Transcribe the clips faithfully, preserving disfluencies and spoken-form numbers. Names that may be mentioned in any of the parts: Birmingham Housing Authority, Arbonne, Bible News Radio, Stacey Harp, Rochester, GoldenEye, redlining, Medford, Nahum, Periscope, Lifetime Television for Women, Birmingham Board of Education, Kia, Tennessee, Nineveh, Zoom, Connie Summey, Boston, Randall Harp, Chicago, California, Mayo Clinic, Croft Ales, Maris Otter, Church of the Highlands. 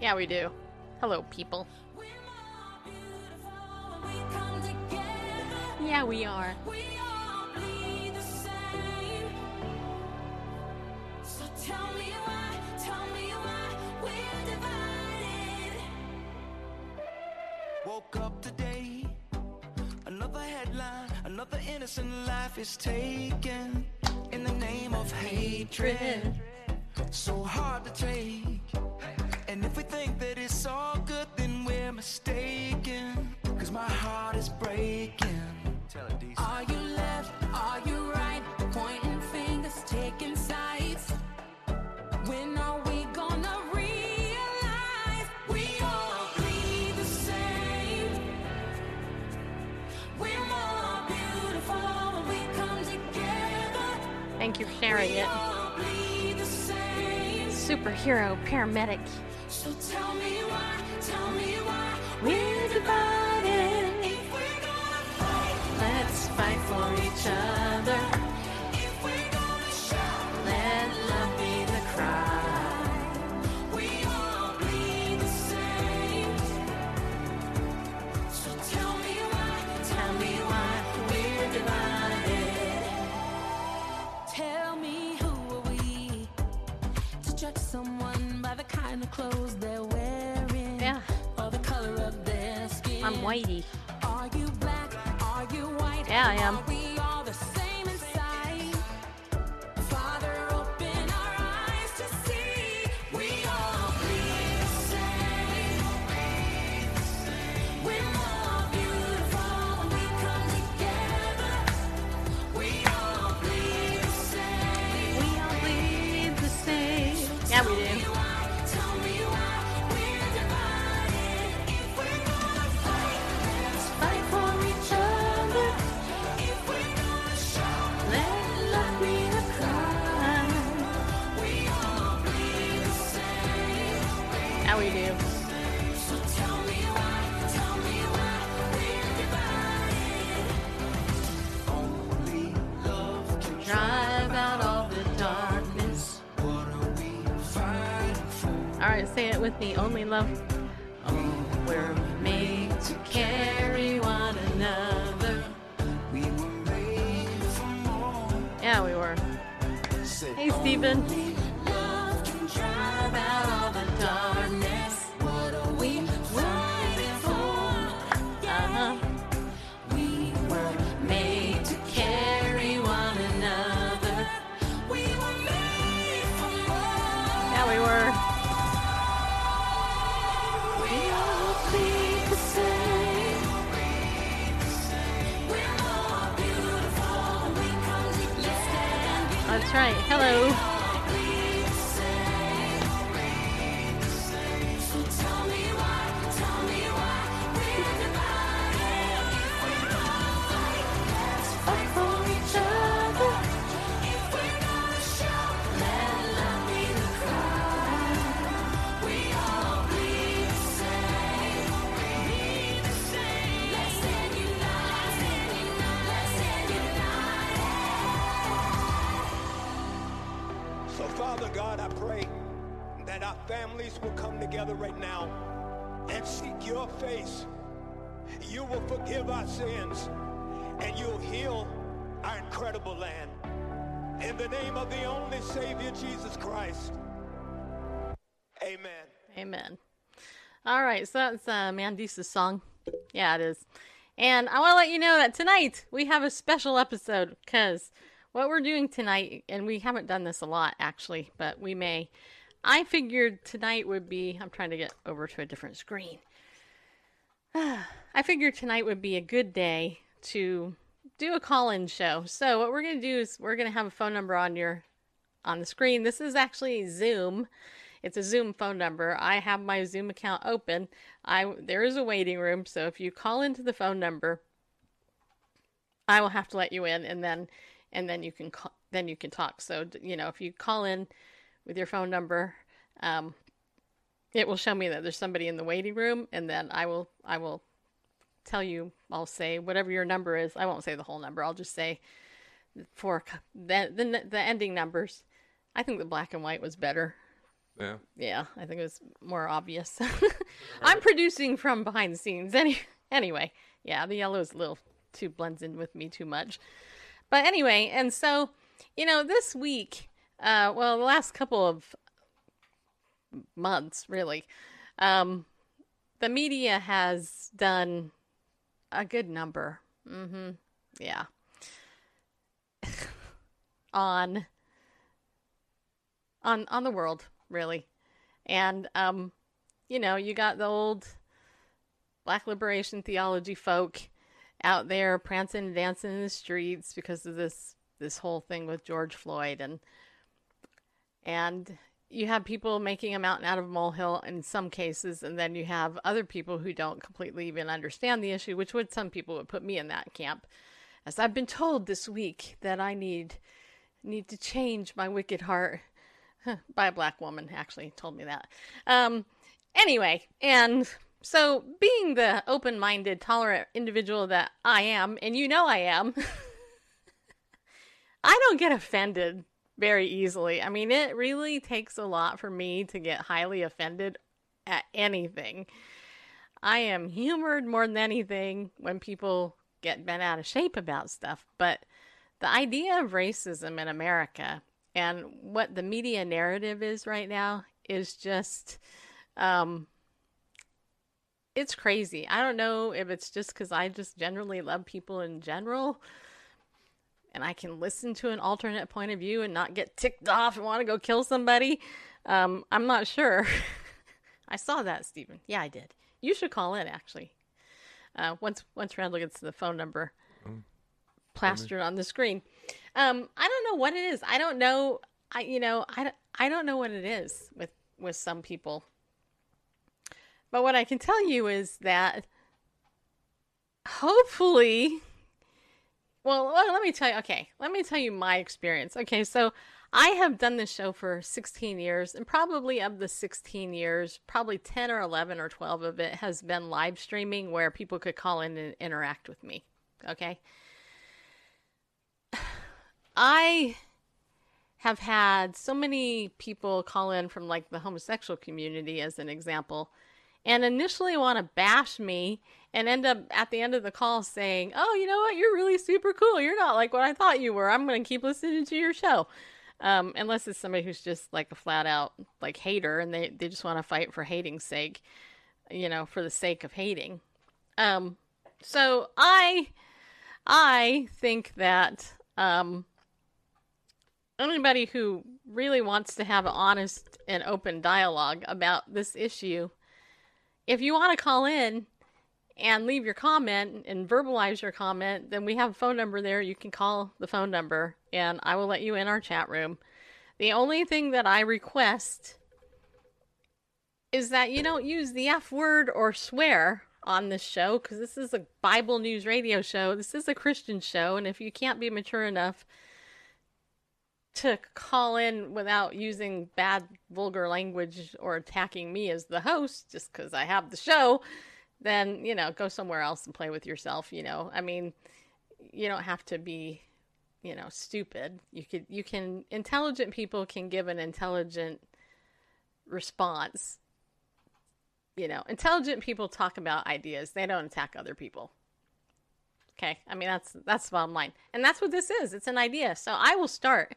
Yeah, we do. Hello, people. Yeah, we are. Woke up today, another headline, another innocent life is taken in the name of hatred. So hard to take. And if we think that it's all good, then we're mistaken. Cause my heart is breaking. Tell it decent. Are you left? Are you right? Pointing fingers, taking sides. When are we gonna realize we all bleed the same? We're more beautiful when we come together. Thank you for sharing it. Superhero paramedic. So tell me why, tell me why we're divided. If we're gonna fight, let's fight for each other. If we're gonna shout, let love be the cry. We all bleed the same. So tell me why, tell me why we're divided. Tell me who are we to judge someone by the kind of clothes they're wearing, yeah, or the color of their skin. I'm whitey. Are you black? Are you white? Yeah, I am. Are we all the same inside? Father, open our eyes to see. We all bleed the same. We're more beautiful when we come together. We all bleed the same. We all bleed the same. Yeah, we do. Say it with me, only love. Oh, we're made to carry one another. We were made for more. Yeah, we were. Say, hey, Stephen. Love can drive out all the darkness. What are we fighting for? Yeah. Uh-huh. We were made to carry one another. We were made for more. Yeah, we were. That's right. Hello. Families will come together right now and seek your face. You will forgive our sins and you'll heal our incredible land. In the name of the only Savior, Jesus Christ. Amen. Amen. All right, so that's uh, Mandisa's song. Yeah, it is. And I want to let you know that tonight we have a special episode because what we're doing tonight, and we haven't done this a lot actually, but we may. I figured tonight would be... I'm trying to get over to a different screen. I figured tonight would be a good day to do a call-in show. So what we're going to do is we're going to have a phone number on your on the screen. This is actually Zoom. It's a Zoom phone number. I have my Zoom account open. I there is a waiting room, so if you call into the phone number, I will have to let you in, and then and then you can call, then you can talk. So, you know, if you call in with your phone number, um, it will show me that there's somebody in the waiting room, and then I will I will tell you. I'll say whatever your number is. I won't say the whole number. I'll just say for the the, the ending numbers. I think the black and white was better. Yeah. Yeah, I think it was more obvious. I'm producing from behind the scenes. Any anyway, yeah, the yellow is a little too blends in with me too much. But anyway, and so, you know, this week, uh, well, the last couple of months, really, um, the media has done a good number. Mm-hmm. Yeah. on, on, on the world. Really. And, um, you know, you got the old black liberation theology folk out there prancing and dancing in the streets because of this, this whole thing with George Floyd. And, and you have people making a mountain out of a molehill in some cases. And then you have other people who don't completely even understand the issue, which would, some people would put me in that camp. As I've been told this week that I need, need to change my wicked heart. By a black woman, actually told me that. Um, anyway, and so being the open-minded, tolerant individual that I am, and you know I am, I don't get offended very easily. I mean, it really takes a lot for me to get highly offended at anything. I am humored more than anything when people get bent out of shape about stuff, but the idea of racism in America and what the media narrative is right now is just, um, it's crazy. I don't know if it's just because I just generally love people in general, and I can listen to an alternate point of view and not get ticked off and want to go kill somebody. Um, I'm not sure. I saw that, Stephen. Yeah, I did. You should call in, actually. Uh, once once Randall gets the phone number mm. plastered on the screen. Um, I don't know what it is. I don't know. I, you know, I, I don't know what it is with, with some people, but what I can tell you is that hopefully, well, let me tell you, okay, let me tell you my experience. Okay. So I have done this show for sixteen years, and probably of the sixteen years, probably ten or eleven or twelve of it has been live streaming where people could call in and interact with me. Okay. I have had so many people call in from like the homosexual community as an example, and initially want to bash me and end up at the end of the call saying, oh, you know what? You're really super cool. You're not like what I thought you were. I'm going to keep listening to your show. Um, unless it's somebody who's just like a flat out like hater, and they, they just want to fight for hating's sake, you know, for the sake of hating. Um, so I, I think that, um, anybody who really wants to have an honest and open dialogue about this issue, if you want to call in and leave your comment and verbalize your comment, then we have a phone number there. You can call the phone number, and I will let you in our chat room. The only thing that I request is that you don't use the F word or swear on this show, because this is a Bible News Radio show. This is a Christian show, and if you can't be mature enough to call in without using bad, vulgar language or attacking me as the host, just because I have the show, then, you know, go somewhere else and play with yourself, you know. I mean, you don't have to be, you know, stupid. You could, you can, intelligent people can give an intelligent response. You know, intelligent people talk about ideas. They don't attack other people. Okay, I mean, that's that's the bottom line. And that's what this is. It's an idea. So I will start.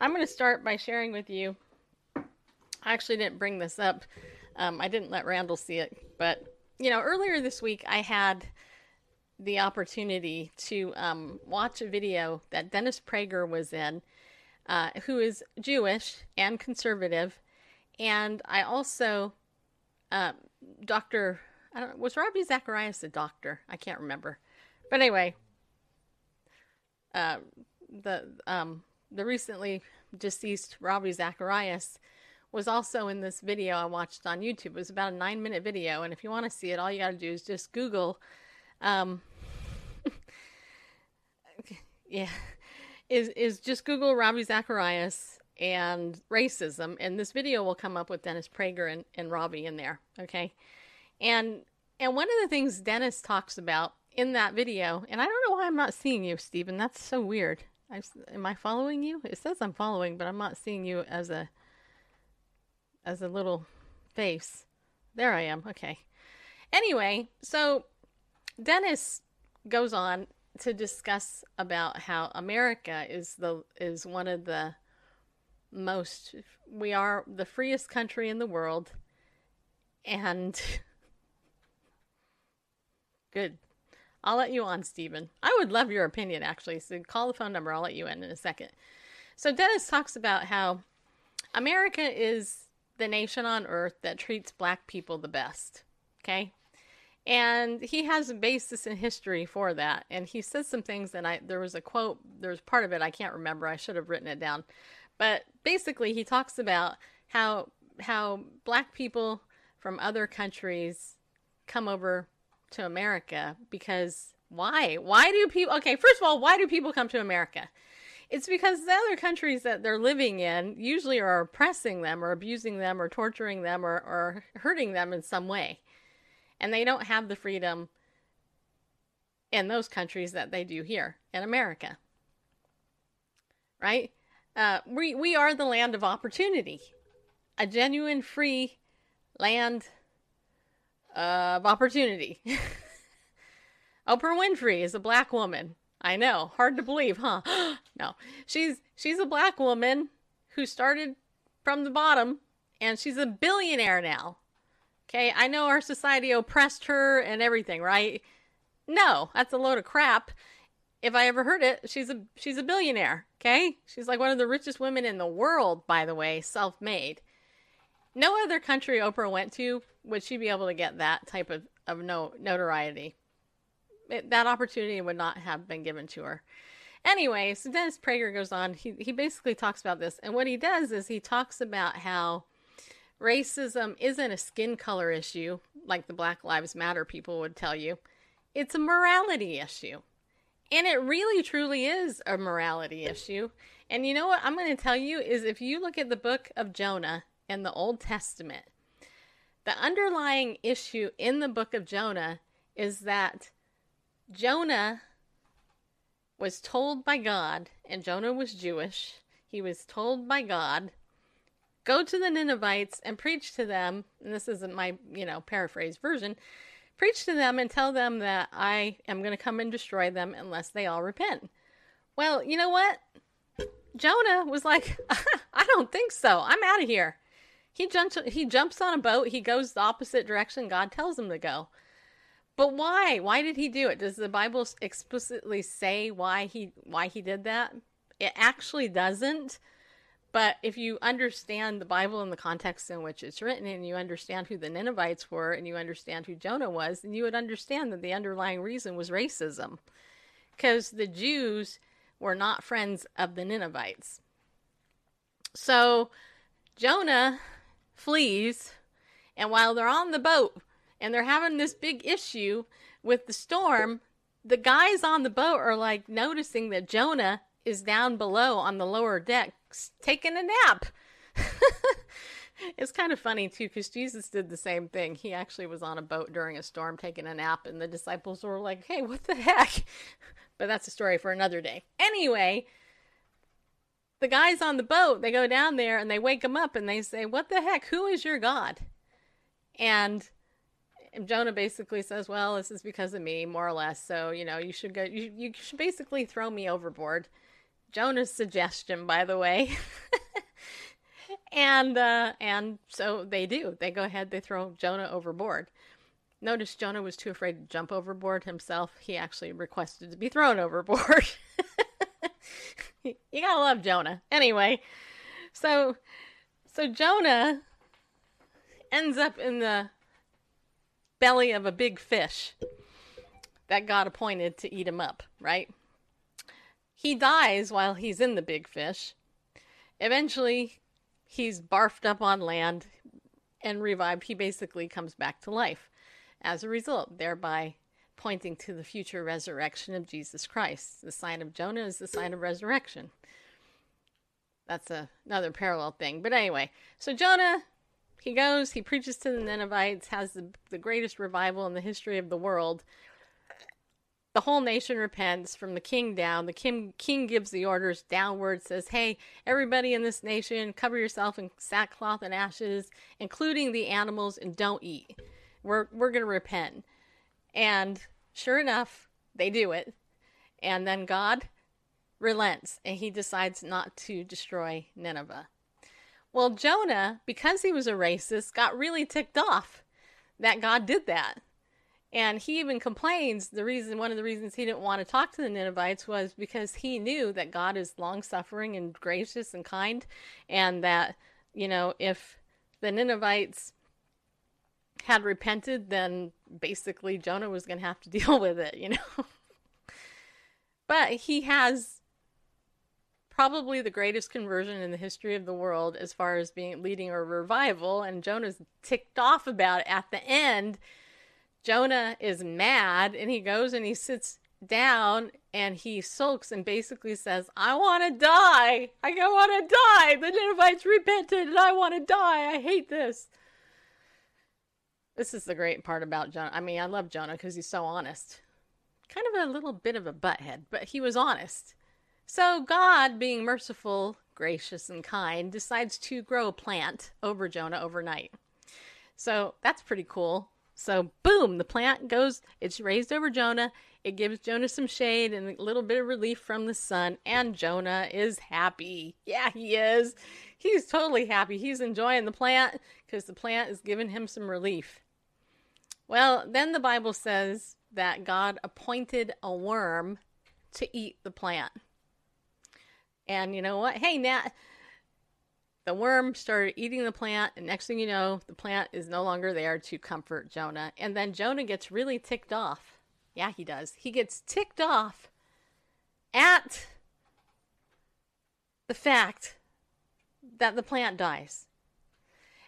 I'm going to start by sharing with you. I actually didn't bring this up. Um, I didn't let Randall see it. But, you know, earlier this week, I had the opportunity to um, watch a video that Dennis Prager was in, uh, who is Jewish and conservative. And I also, uh, Doctor, I don't, was Robbie Zacharias a doctor? I can't remember. But anyway, uh, the um, the recently deceased Robbie Zacharias was also in this video I watched on YouTube. It was about a nine minute video. And if you want to see it, all you got to do is just Google, um, yeah, is, is just Google Robbie Zacharias and racism. And this video will come up with Dennis Prager and, and Robbie in there. Okay. And, and one of the things Dennis talks about in that video, and I don't know why I'm not seeing you, Stephen. That's so weird. I, am I following you? It says I'm following, but I'm not seeing you as a, as a little face. There I am. Okay. Anyway, so Dennis goes on to discuss about how America is the, is one of the most, we are the freest country in the world. And good. I'll let you on, Stephen. I would love your opinion, actually. So call the phone number. I'll let you in in a second. So Dennis talks about how America is the nation on earth that treats black people the best. Okay. And he has a basis in history for that. And he says some things that I, there was a quote, there's part of it I can't remember. I should have written it down. But basically he talks about how, how black people from other countries come over to America because why? Why do people, okay, first of all, why do people come to America? It's because the other countries that they're living in usually are oppressing them or abusing them or torturing them or, or hurting them in some way. And they don't have the freedom in those countries that they do here in America. Right? Uh, we, we are the land of opportunity, a genuine free land of opportunity. Oprah Winfrey is a black woman. I know, hard to believe, huh? No, she's, she's a black woman who started from the bottom and she's a billionaire now. Okay. I know our society oppressed her and everything, right? No, that's a load of crap. If I ever heard it, she's a, she's a billionaire. Okay. She's like one of the richest women in the world, by the way, self-made. No other country Oprah went to would she be able to get that type of, of no, notoriety. It, that opportunity would not have been given to her. Anyway, so Dennis Prager goes on. He, he basically talks about this. And what he does is he talks about how racism isn't a skin color issue, like the Black Lives Matter people would tell you. It's a morality issue. And it really, truly is a morality issue. And you know what I'm going to tell you is if you look at the book of Jonah in the Old Testament, the underlying issue in the book of Jonah is that Jonah was told by God, and Jonah was Jewish, he was told by God, go to the Ninevites and preach to them, and this isn't my, you know, paraphrased version, preach to them and tell them that I am going to come and destroy them unless they all repent. Well, you know what? Jonah was like, I don't think so. I'm out of here. He jumps, he jumps on a boat. He goes the opposite direction God tells him to go. But why? Why did he do it? Does the Bible explicitly say why he, why he did that? It actually doesn't. But if you understand the Bible in the context in which it's written and you understand who the Ninevites were and you understand who Jonah was, then you would understand that the underlying reason was racism. Because the Jews were not friends of the Ninevites. So Jonah flees, and while they're on the boat and they're having this big issue with the storm, the guys on the boat are like noticing that Jonah is down below on the lower deck taking a nap. It's kind of funny too, because Jesus did the same thing. He actually was on a boat during a storm taking a nap, and the disciples were like, hey, what the heck? But that's a story for another day. Anyway, the guys on the boat, they go down there and they wake him up and they say, what the heck? Who is your God? And Jonah basically says, well, this is because of me, more or less. So, you know, you should go, you, you should basically throw me overboard. Jonah's suggestion, by the way. and, uh, and so they do, they go ahead, they throw Jonah overboard. Notice Jonah was too afraid to jump overboard himself. He actually requested to be thrown overboard. You gotta love Jonah. Anyway, so so Jonah ends up in the belly of a big fish that God appointed to eat him up, right? He dies while he's in the big fish. Eventually, he's barfed up on land and revived. He basically comes back to life as a result, thereby pointing to the future resurrection of Jesus Christ. The sign of Jonah is the sign of resurrection. That's a, another parallel thing. But anyway, so Jonah, he goes, he preaches to the Ninevites, has the, the greatest revival in the history of the world. The whole nation repents from the king down. The king, king gives the orders downward, says, hey, everybody in this nation, cover yourself in sackcloth and ashes, including the animals, and don't eat. We're, we're going to repent. And sure enough, they do it. And then God relents, and he decides not to destroy Nineveh. Well, Jonah, because he was a racist, got really ticked off that God did that. And he even complains, the reason, one of the reasons he didn't want to talk to the Ninevites was because he knew that God is long-suffering and gracious and kind, and that, you know, if the Ninevites had repented, then basically Jonah was going to have to deal with it, you know. But he has probably the greatest conversion in the history of the world as far as being leading a revival, and Jonah's ticked off about it at the end. Jonah is mad, and he goes and he sits down and he sulks and basically says, I want to die. I want to die. The Ninevites repented and I want to die. I hate this. This is the great part about Jonah. I mean, I love Jonah because he's so honest. Kind of a little bit of a butthead, but he was honest. So God, being merciful, gracious, and kind, decides to grow a plant over Jonah overnight. So that's pretty cool. So, boom, the plant goes, it's raised over Jonah. It gives Jonah some shade and a little bit of relief from the sun. And Jonah is happy. Yeah, he is. He's totally happy. He's enjoying the plant because the plant is giving him some relief. Well, then the Bible says that God appointed a worm to eat the plant. And you know what? Hey, Nat, the worm started eating the plant, and next thing you know, the plant is no longer there to comfort Jonah. And then Jonah gets really ticked off. Yeah, he does. He gets ticked off at the fact that the plant dies.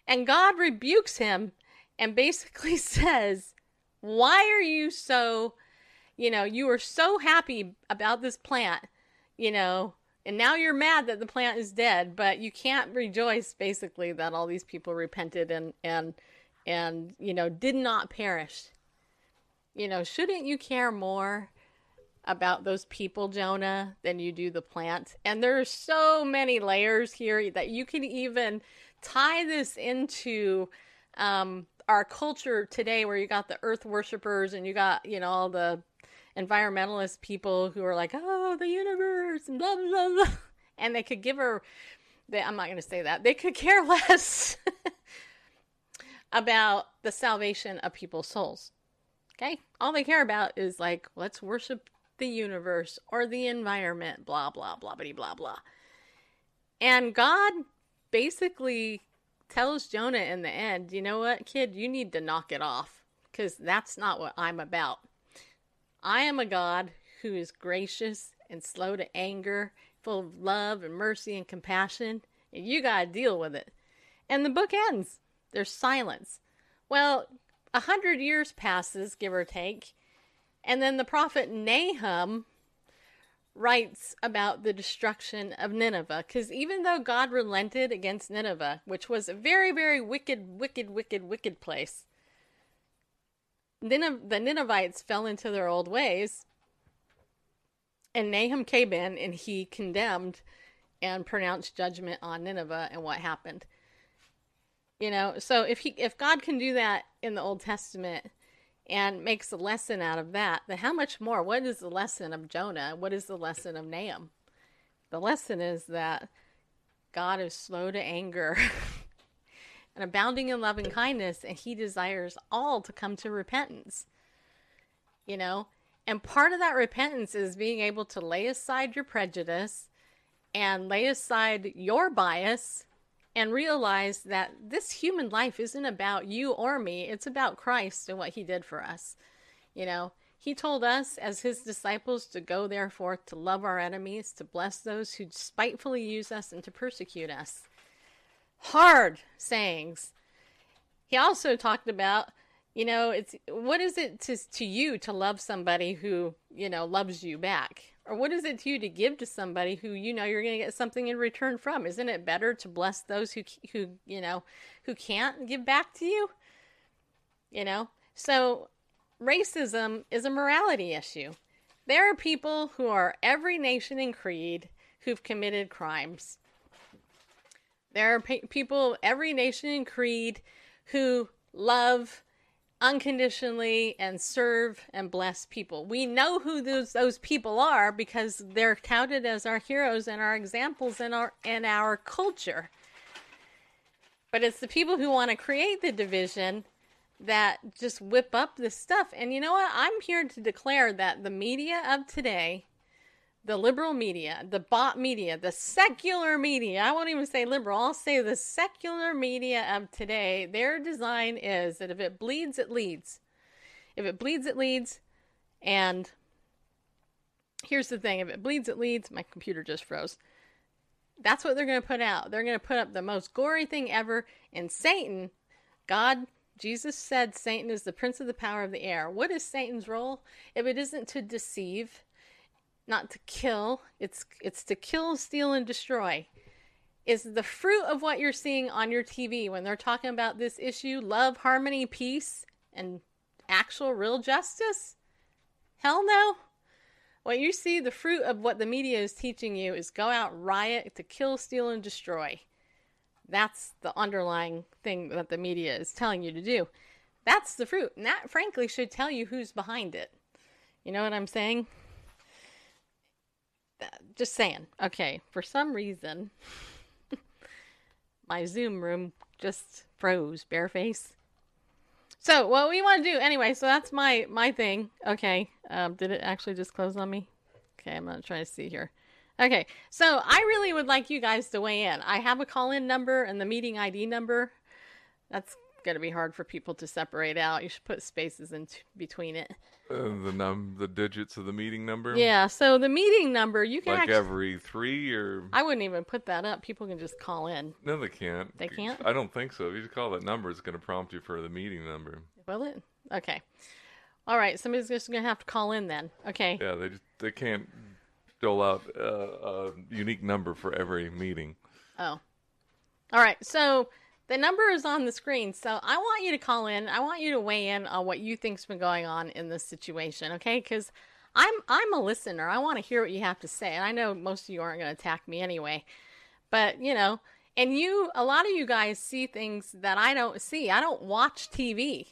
And God rebukes him and basically says, why are you so, you know, you were so happy about this plant, you know, and now you're mad that the plant is dead, but you can't rejoice, basically, that all these people repented and, and, and you know, did not perish. You know, shouldn't you care more about those people, Jonah, than you do the plant? And there are so many layers here that you can even tie this into um, our culture today, where you got the earth worshipers and you got, you know, all the environmentalist people who are like, oh, the universe, and blah, blah, blah. And they could give her, they, I'm not going to say that. They could care less about the salvation of people's souls. Okay? All they care about is like, let's worship the universe or the environment, blah, blah, blah, blah, blah, blah. And God basically tells Jonah in the end, you know what, kid, you need to knock it off because that's not what I'm about. I am a God who is gracious and slow to anger, full of love and mercy and compassion, and you got to deal with it. And the book ends. There's silence. Well, a hundred years passes, give or take, and then the prophet Nahum writes about the destruction of Nineveh, because even though God relented against Nineveh, which was a very, very wicked, wicked, wicked, wicked place, Then the Ninevites fell into their old ways, and Nahum came in and he condemned and pronounced judgment on Nineveh and what happened. You know, so if he, if God can do that in the Old Testament and makes a lesson out of that, then how much more? What is the lesson of Jonah? What is the lesson of Nahum? The lesson is that God is slow to anger and abounding in love and kindness, and he desires all to come to repentance, you know? And part of that repentance is being able to lay aside your prejudice and lay aside your bias and realize that this human life isn't about you or me. It's about Christ and what he did for us, you know? He told us as his disciples to go, therefore, to love our enemies, to bless those who spitefully use us, and to persecute us. hard sayings. He also talked about, you know, it's what is it to to you to love somebody who, you know, loves you back? Or what is it to you to give to somebody who, you know, you're going to get something in return from? Isn't it better to bless those who, who you know, who can't give back to you? You know, so racism is a morality issue. There are people who are every nation and creed who've committed crimes. There are pe- people, every nation and creed, who love unconditionally and serve and bless people. We know who those those people are because they're touted as our heroes and our examples in our in our culture. But it's the people who want to create the division that just whip up this stuff. And you know what? I'm here to declare that the media of today, the liberal media, the bot media, the secular media, I won't even say liberal, I'll say the secular media of today, their design is that if it bleeds, it leads. If it bleeds, it leads. And here's the thing, if it bleeds, it leads. My computer just froze. That's what they're going to put out. They're going to put up the most gory thing ever. And Satan, God, Jesus said Satan is the prince of the power of the air. What is Satan's role? If it isn't to deceive, not to kill, it's it's to kill, steal, and destroy. Is the fruit of what you're seeing on your T V when they're talking about this issue, love, harmony, peace, and actual real justice? Hell no. What you see, the fruit of what the media is teaching you is go out, riot, to kill, steal, and destroy. That's the underlying thing that the media is telling you to do. That's the fruit. And that, frankly, should tell you who's behind it. You know what I'm saying? Just saying. Okay, for some reason, my Zoom room just froze, bareface. So, what we want to do, anyway, so that's my, my thing. Okay, um, did it actually just close on me? Okay, I'm not trying to see here. Okay, so I really would like you guys to weigh in. I have a call-in number and the meeting I D number. That's going to be hard for people to separate out. You should put spaces in t- between it. Uh, the num the digits of the meeting number? Yeah, so the meeting number, you can like actually... Like every three or... I wouldn't even put that up. People can just call in. No, they can't. They can't? I don't think so. If you call that number, it's going to prompt you for the meeting number. Will it? Okay. All right, somebody's just going to have to call in then. Okay. Yeah, they just, they can't... dole out uh, a unique number for every meeting. Oh. All right. So the number is on the screen. So I want you to call in. I want you to weigh in on what you think's been going on in this situation. Okay. Cause I'm, I'm a listener. I want to hear what you have to say. And I know most of you aren't going to attack me anyway, but you know, and you, a lot of you guys see things that I don't see. I don't watch T V.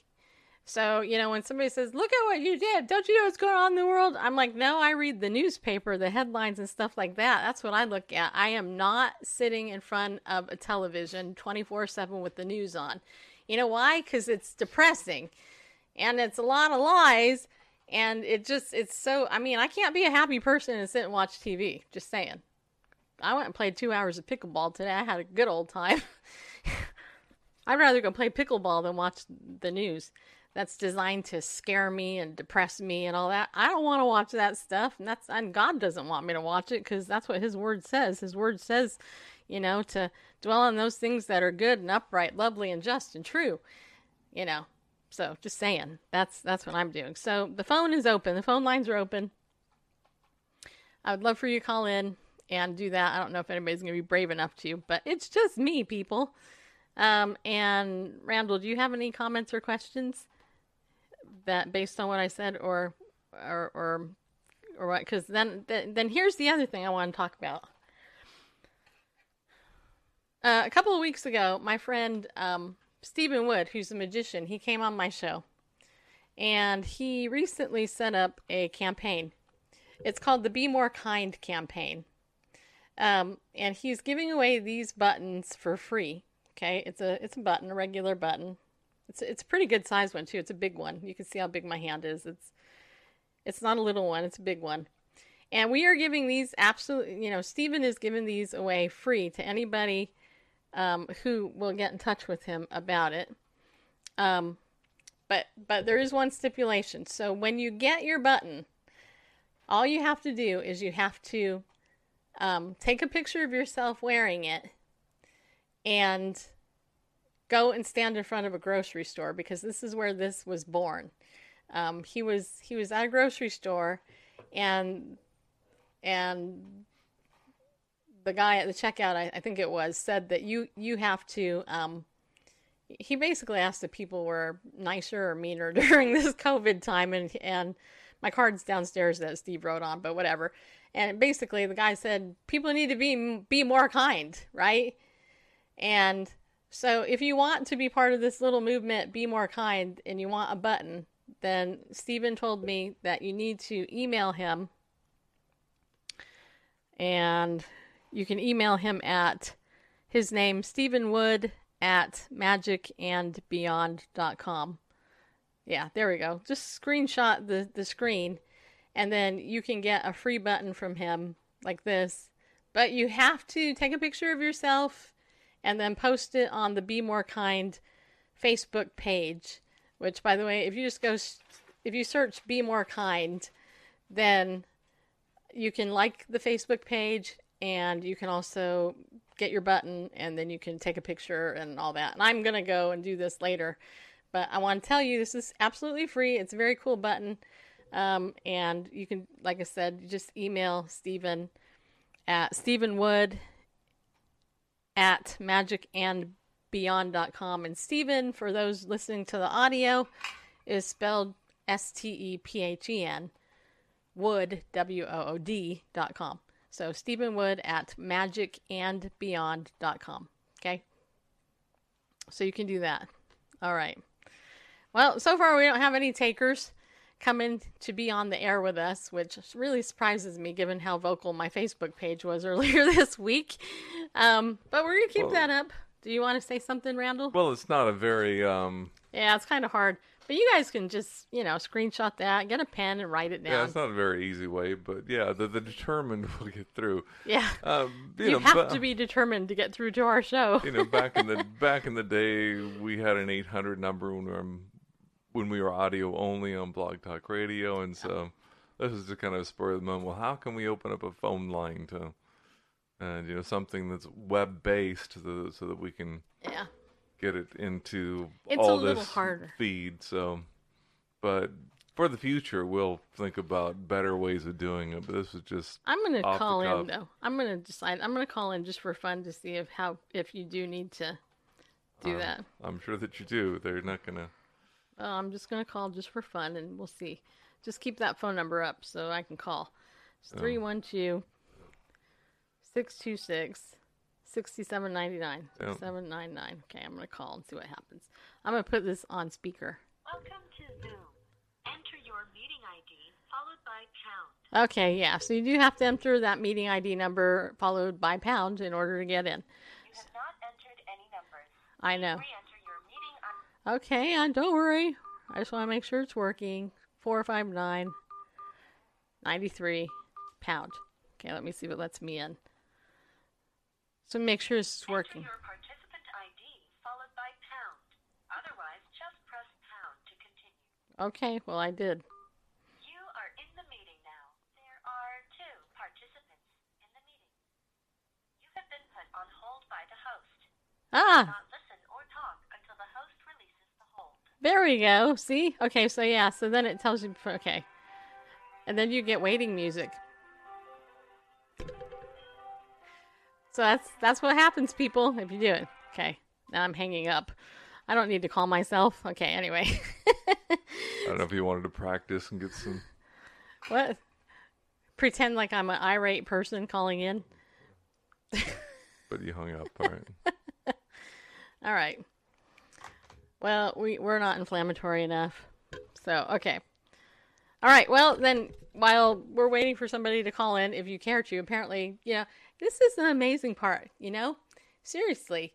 So, you know, when somebody says, look at what you did, don't you know what's going on in the world? I'm like, no, I read the newspaper, the headlines and stuff like that. That's what I look at. I am not sitting in front of a television twenty-four seven with the news on. You know why? Because it's depressing and it's a lot of lies. And it just, it's so, I mean, I can't be a happy person and sit and watch T V. Just saying. I went and played two hours of pickleball today. I had a good old time. I'd rather go play pickleball than watch the news. That's designed to scare me and depress me and all that. I don't want to watch that stuff. And that's, and God doesn't want me to watch it because that's what his word says. His word says, you know, to dwell on those things that are good and upright, lovely and just and true, you know? So just saying, that's, that's what I'm doing. So the phone is open. The phone lines are open. I would love for you to call in and do that. I don't know if anybody's going to be brave enough to, but it's just me, people. Um, and Randall, do you have any comments or questions? That based on what I said or, or, or, or what, cause then, then, then here's the other thing I want to talk about. Uh, a couple of weeks ago, my friend, um, Stephen Wood, who's a magician, he came on my show and he recently set up a campaign. It's called the Be More Kind campaign. Um, and he's giving away these buttons for free. Okay. It's a, it's a button, a regular button. It's it's a pretty good size one too. It's a big one. You can see how big my hand is. It's it's not a little one. It's a big one. And we are giving these absolutely, you know, Stephen is giving these away free to anybody um, who will get in touch with him about it. Um, but but there is one stipulation. So when you get your button, all you have to do is you have to um, take a picture of yourself wearing it and go and stand in front of a grocery store, because this is where this was born. Um, he was he was at a grocery store, and and the guy at the checkout, I, I think it was, said that you you have to. Um, he basically asked if people were nicer or meaner during this COVID time, and and my card's downstairs that Steve wrote on, but whatever. And basically, the guy said people need to be be more kind, right? And so, if you want to be part of this little movement, be more kind, and you want a button, then Stephen told me that you need to email him, and you can email him at his name, Stephen Wood at magic and beyond dot com. Yeah, there we go. Just screenshot the, the screen, and then you can get a free button from him like this. But you have to take a picture of yourself and then post it on the Be More Kind Facebook page, which, by the way, if you just go, if you search Be More Kind, then you can like the Facebook page, and you can also get your button, and then you can take a picture and all that. And I'm going to go and do this later, but I want to tell you, this is absolutely free. It's a very cool button. Um, and you can, like I said, just email Stephen at stephenwood at magic and beyond dot com. And Stephen, for those listening to the audio, is spelled S T E P H E N, Wood, W O O D dot com. So Stephen Wood at magic and beyond dot com. Okay. So you can do that. All right. Well, so far we don't have any takers come in to be on the air with us, which really surprises me given how vocal my Facebook page was earlier this week. Um, but we're going to keep well, that up. Do you want to say something, Randall? Well, it's not a very... Um... Yeah, it's kind of hard. But you guys can just, you know, screenshot that, get a pen and write it down. Yeah, it's not a very easy way, but yeah, the, the determined will get through. Yeah, um, you, you know, have ba- to be determined to get through to our show. You know, back in the back in the day, we had an eight hundred number when we were, when we were audio only on Blog Talk Radio, and so yeah. This is the kind of spur of the moment. Well, how can we open up a phone line to, and uh, you know, something that's web based, so, so that we can yeah. get it into it's all this harder. feed. So, but for the future, we'll think about better ways of doing it. But this is just I'm going to call in though. I'm going to decide. I'm going to call in just for fun to see if how if you do need to do uh, that. I'm sure that you do. They're not going to. Uh, I'm just going to call just for fun, and we'll see. Just keep that phone number up so I can call. It's three one two six two six. Sixty-seven ninety-nine, yep. seven nine nine. Okay, I'm gonna call and see what happens. I'm gonna put this on speaker. Welcome to Zoom. Enter your meeting I D followed by pound. Okay, yeah. So you do have to enter that meeting I D number followed by pound in order to get in. You have not entered any numbers. I know. Re-enter your meeting I D. Okay, and don't worry. I just want to make sure it's working. Four five nine ninety-three pound. Okay, let me see if it lets me in. So make sure it's working. Enter your participant I D followed by pound. Otherwise, just press pound to continue. Okay, well I did. You are in the meeting now. There are two participants in the meeting. You have been put on hold by the host. Ah. Do not listen or talk until the host releases the hold. There we go. See? Okay, so yeah, so then it tells you okay. And then you get waiting music. So that's that's what happens, people, if you do it. Okay, now I'm hanging up. I don't need to call myself. Okay, anyway. I don't know if you wanted to practice and get some... What? Pretend like I'm an irate person calling in? But you hung up, all right. All right. Well, we, we're not inflammatory enough. So, okay. All right, well, then, while we're waiting for somebody to call in, if you care to, apparently, you know... This is an amazing part, you know? Seriously,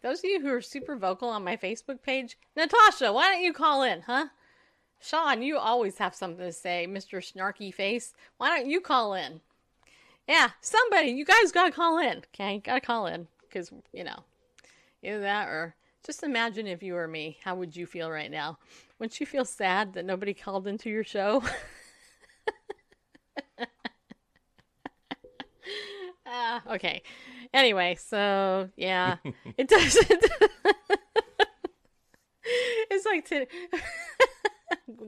those of you who are super vocal on my Facebook page, Natasha, why don't you call in, huh? Sean, you always have something to say, Mister Snarky Face. Why don't you call in? Yeah, somebody, you guys gotta call in, okay? Gotta call in, because, you know, either that or just imagine if you were me, how would you feel right now? Wouldn't you feel sad that nobody called into your show? Uh, okay. Anyway, so yeah, it doesn't. It's like to...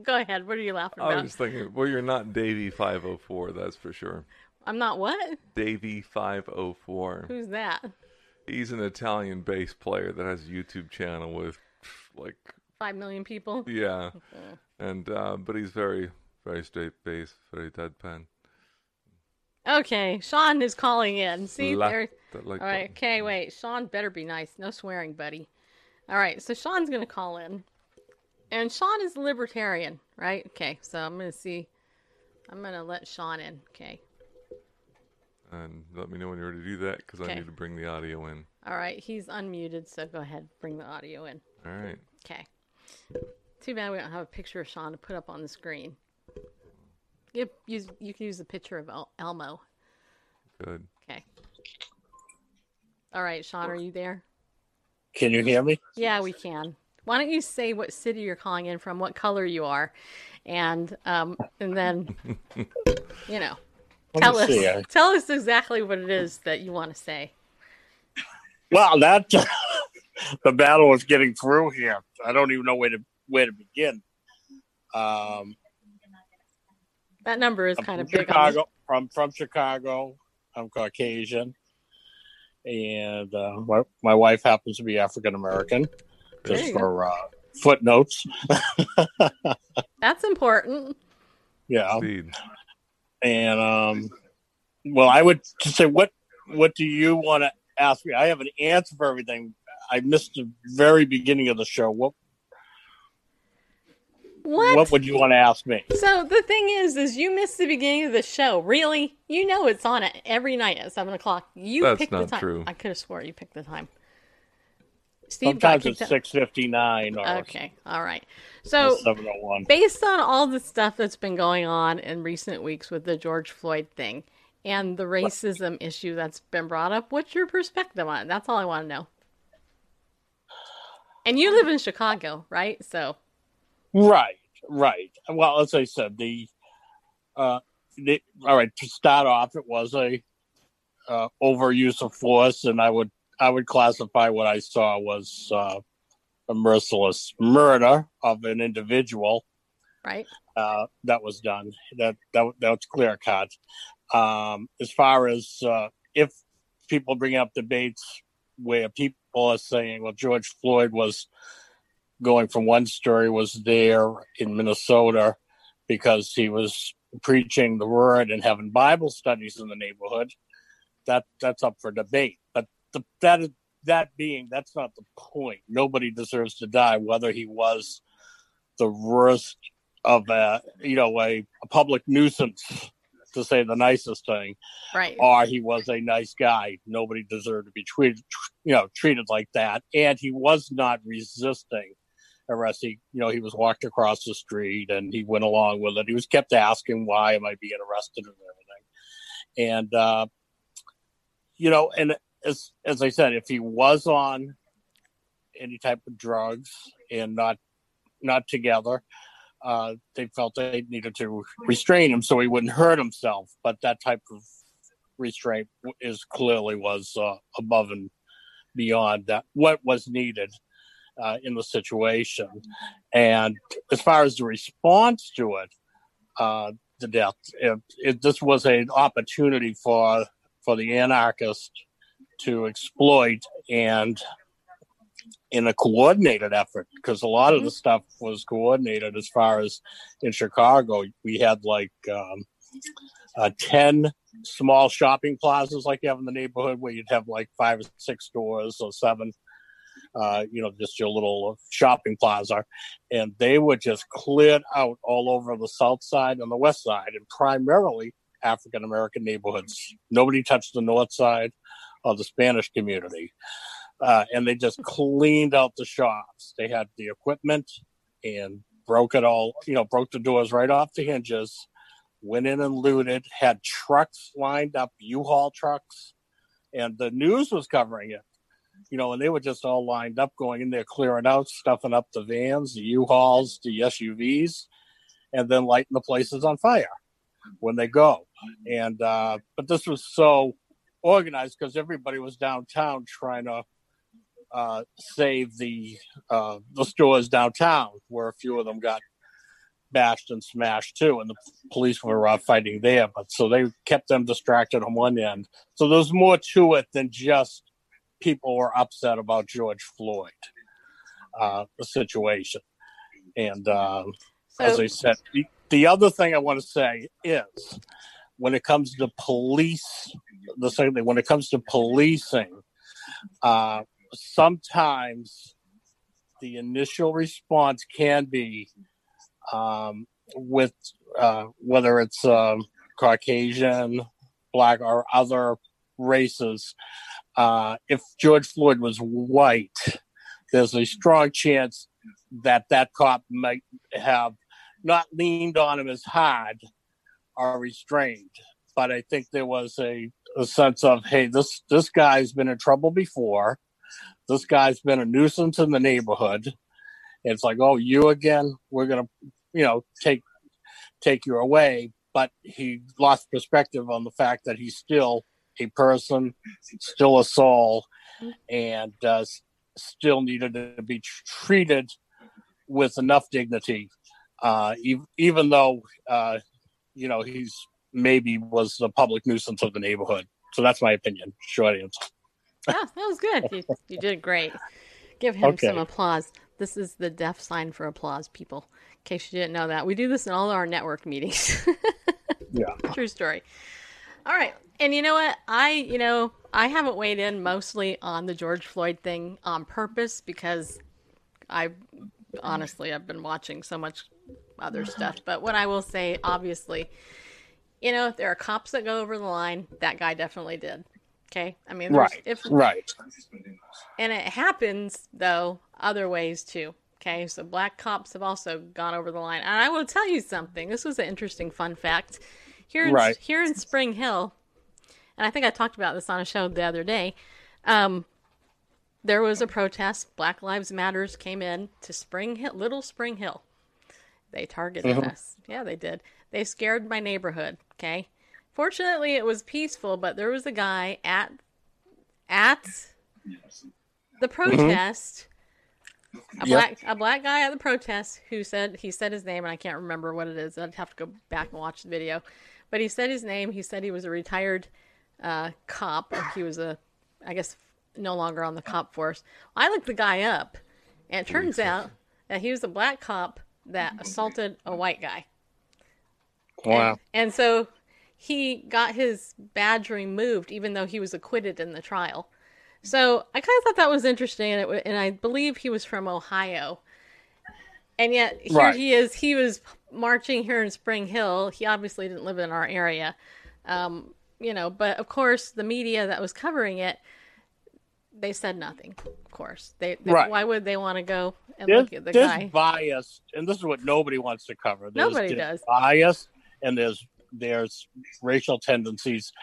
Go ahead. What are you laughing about? I was thinking, well, you're not Davey five oh four, that's for sure. I'm not what? Davey five oh four. Who's that? He's an Italian bass player that has a YouTube channel with like five million people. Yeah, okay. and uh, but he's very, very straight bass, very deadpan. Okay, Sean is calling in. See, La- there. Like all right. That. Okay, wait. Sean better be nice. No swearing, buddy. All right. So Sean's gonna call in, and Sean is libertarian, right? Okay. So I'm gonna see. I'm gonna let Sean in. Okay. And let me know when you're ready to do that, because okay. I need to bring the audio in. All right. He's unmuted, so go ahead. Bring the audio in. All right. Okay. Too bad we don't have a picture of Sean to put up on the screen. You, use, you can use the picture of El- Elmo. Good. Okay. All right, Sean, are you there? Can you hear me? Yeah, we can. Why don't you say what city you're calling in from, what color you are, and um, and then, you know. Tell us, see, I... tell us exactly what it is that you want to say. Well, that the battle is getting through here. I don't even know where to where to begin. Um, that number is I'm kind of big. Chicago, I'm from Chicago. I'm Caucasian, and uh, my, my wife happens to be African American. Just for uh, footnotes. That's important. Yeah. Indeed. And, um, well, I would say, what what do you want to ask me? I have an answer for everything. I missed the very beginning of the show. What What, what would you want to ask me? So the thing is, is you missed the beginning of the show. Really? You know it's on it every night at seven o'clock. You That's picked not the time. True. I could have swore you picked the time. Steve Sometimes it's six fifty-nine. Or okay, all right. So based on all the stuff that's been going on in recent weeks with the George Floyd thing and the racism what? issue that's been brought up, what's your perspective on it? That's all I want to know. And you live in Chicago, right? So, Right, right. Well, as I said, the, uh, the all right, to start off, it was a uh, overuse of force, and I would I would classify what I saw was uh, a merciless murder of an individual. Right. Uh, that was done. That that that's clear cut. Um, as far as uh, if people bring up debates where people are saying, "Well, George Floyd was going from one story was there in Minnesota because he was preaching the word and having Bible studies in the neighborhood," that that's up for debate, but. The, that is that being that's not the point. Nobody deserves to die, whether he was the worst of a you know a, a public nuisance, to say the nicest thing, right? Or he was a nice guy. Nobody deserved to be treated you know treated like that. And he was not resisting arrest. He you know he was walked across the street and he went along with it. He was kept asking, "Why am I being arrested?" and everything. And uh, you know and. As as I said, if he was on any type of drugs and not not together, uh, they felt they needed to restrain him so he wouldn't hurt himself. But that type of restraint is clearly was uh, above and beyond that what was needed uh, in the situation. And as far as the response to it, uh, the death, it, it, this was an opportunity for for the anarchist to exploit, and in a coordinated effort, because a lot mm-hmm. of the stuff was coordinated. As far as in Chicago, we had like um, uh, ten small shopping plazas like you have in the neighborhood where you'd have like five or six stores or seven, uh, you know, just your little shopping plaza. And they were just cleared out all over the south side and the west side, and primarily African-American neighborhoods. Nobody touched the north side of the Spanish community. Uh, and they just cleaned out the shops. They had the equipment and broke it all, you know, broke the doors right off the hinges, went in and looted, had trucks lined up, U-Haul trucks. And the news was covering it, you know, and they were just all lined up going in there, clearing out, stuffing up the vans, the U-Hauls, the S U Vs, and then lighting the places on fire when they go. And, uh, but this was so organized because everybody was downtown trying to uh, save the uh, the stores downtown, where a few of them got bashed and smashed too, and the police were uh, fighting there. But so they kept them distracted on one end. So there's more to it than just people were upset about George Floyd, uh, the situation. And uh, so, as I said, the, the other thing I want to say is, when it comes to police, the second thing, when it comes to policing, uh, sometimes the initial response can be um, with uh, whether it's uh, Caucasian, Black, or other races. Uh, if George Floyd was white, there's a strong chance that that cop might have not leaned on him as hard or restrained. But I think there was a, a sense of, hey, this, this guy's been in trouble before. This guy's been a nuisance in the neighborhood. It's like, oh, you again? We're going to, you know, take take you away. But he lost perspective on the fact that he's still a person, still a soul, and uh, still needed to be treated with enough dignity, uh, e- even though, uh, you know, he's maybe was the public nuisance of the neighborhood. So that's my opinion. Short answer. Ah, that was good. You, you did great. Give him okay. some applause. This is the deaf sign for applause, people, in case you didn't know that. We do this in all our network meetings. Yeah. True story. All right. And you know what? I, you know, I haven't weighed in mostly on the George Floyd thing on purpose because I honestly, I've been watching so much other stuff. But what I will say, obviously, you know, if there are cops that go over the line, that guy definitely did. Okay. I mean, right. If, right. And it happens, though, other ways too. Okay. So black cops have also gone over the line. And I will tell you something. This was an interesting fun fact. Here in, right. here in Spring Hill, and I think I talked about this on a show the other day, um, there was a protest. Black Lives Matter came in to Spring Hill, Little Spring Hill. They targeted uh-huh. us. Yeah, they did. They scared my neighborhood. Okay. Fortunately, it was peaceful, but there was a guy at at the protest, mm-hmm. a black yep. a black guy at the protest who said, he said his name, and I can't remember what it is. I'd have to go back and watch the video. But he said his name. He said he was a retired uh, cop. Or he was, a, I guess, no longer on the cop force. I looked the guy up, and it turns out that he was a black cop that assaulted a white guy. Wow. And, and so he got his badge removed, even though he was acquitted in the trial. So I kind of thought that was interesting, and, it, and I believe he was from Ohio. And yet, here right. he is. He was marching here in Spring Hill. He obviously didn't live in our area, um, you know. But, of course, the media that was covering it, they said nothing, of course. They, they right. Why would they want to go and there's, look at the there's guy? There's bias, and this is what nobody wants to cover. There's, nobody there's does. bias, and there's, there's racial tendencies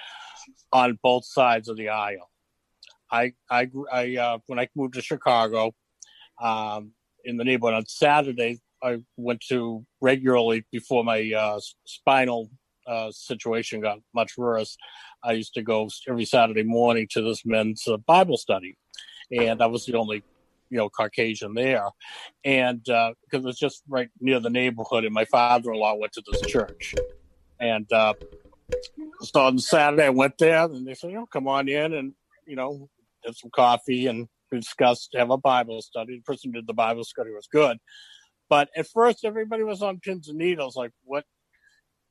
on both sides of the aisle. I, I, I uh, when I moved to Chicago, um, in the neighborhood on Saturday, I went to regularly before my uh, spinal uh, situation got much worse. I used to go every Saturday morning to this men's uh, Bible study. And I was the only, you know, Caucasian there. And because uh, it was just right near the neighborhood, and my father-in-law went to this church. And uh, so on Saturday, I went there, and they said, you know, come on in and, you know, have some coffee and discussed, have a Bible study. The person who did the Bible study was good. But at first, everybody was on pins and needles, like, what,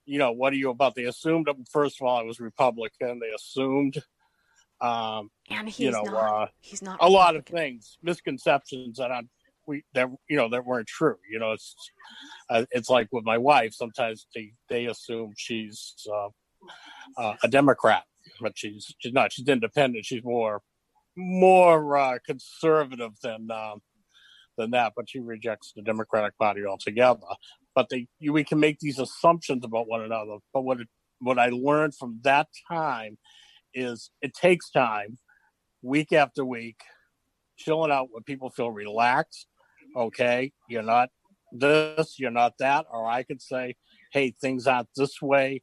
you know, what are you about? They assumed, first of all, I was Republican. They assumed, um, and he's you know, not, uh, he's not a lot of things, misconceptions that I'm, we, that, you know, that weren't true. You know, it's, uh, it's like with my wife, sometimes they, they assume she's uh, uh, a Democrat, but she's, she's not, she's independent. She's more, more uh, conservative than, um, than that, but she rejects the Democratic Party altogether. But they, we can make these assumptions about one another. But what it, what I learned from that time is it takes time, week after week, chilling out when people feel relaxed. Okay, you're not this, you're not that. Or I could say, hey, things aren't this way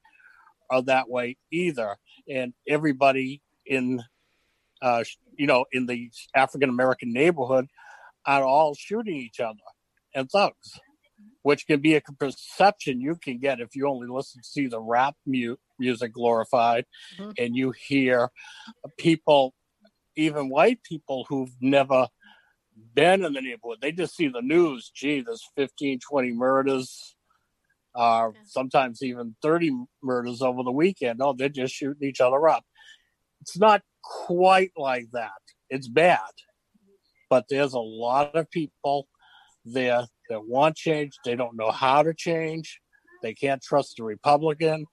or that way either. And everybody in, uh, you know, in the African-American neighborhood are all shooting each other and thugs, which can be a perception you can get if you only listen to see the rap mu- music glorified, mm-hmm. and you hear people, even white people who've never been in the neighborhood. They just see the news. Gee, there's fifteen, twenty murders, uh, yeah. sometimes even thirty murders over the weekend. No, they're just shooting each other up. It's not quite like that. It's bad. But there's a lot of people there that want change. They don't know how to change. They can't trust the Republican.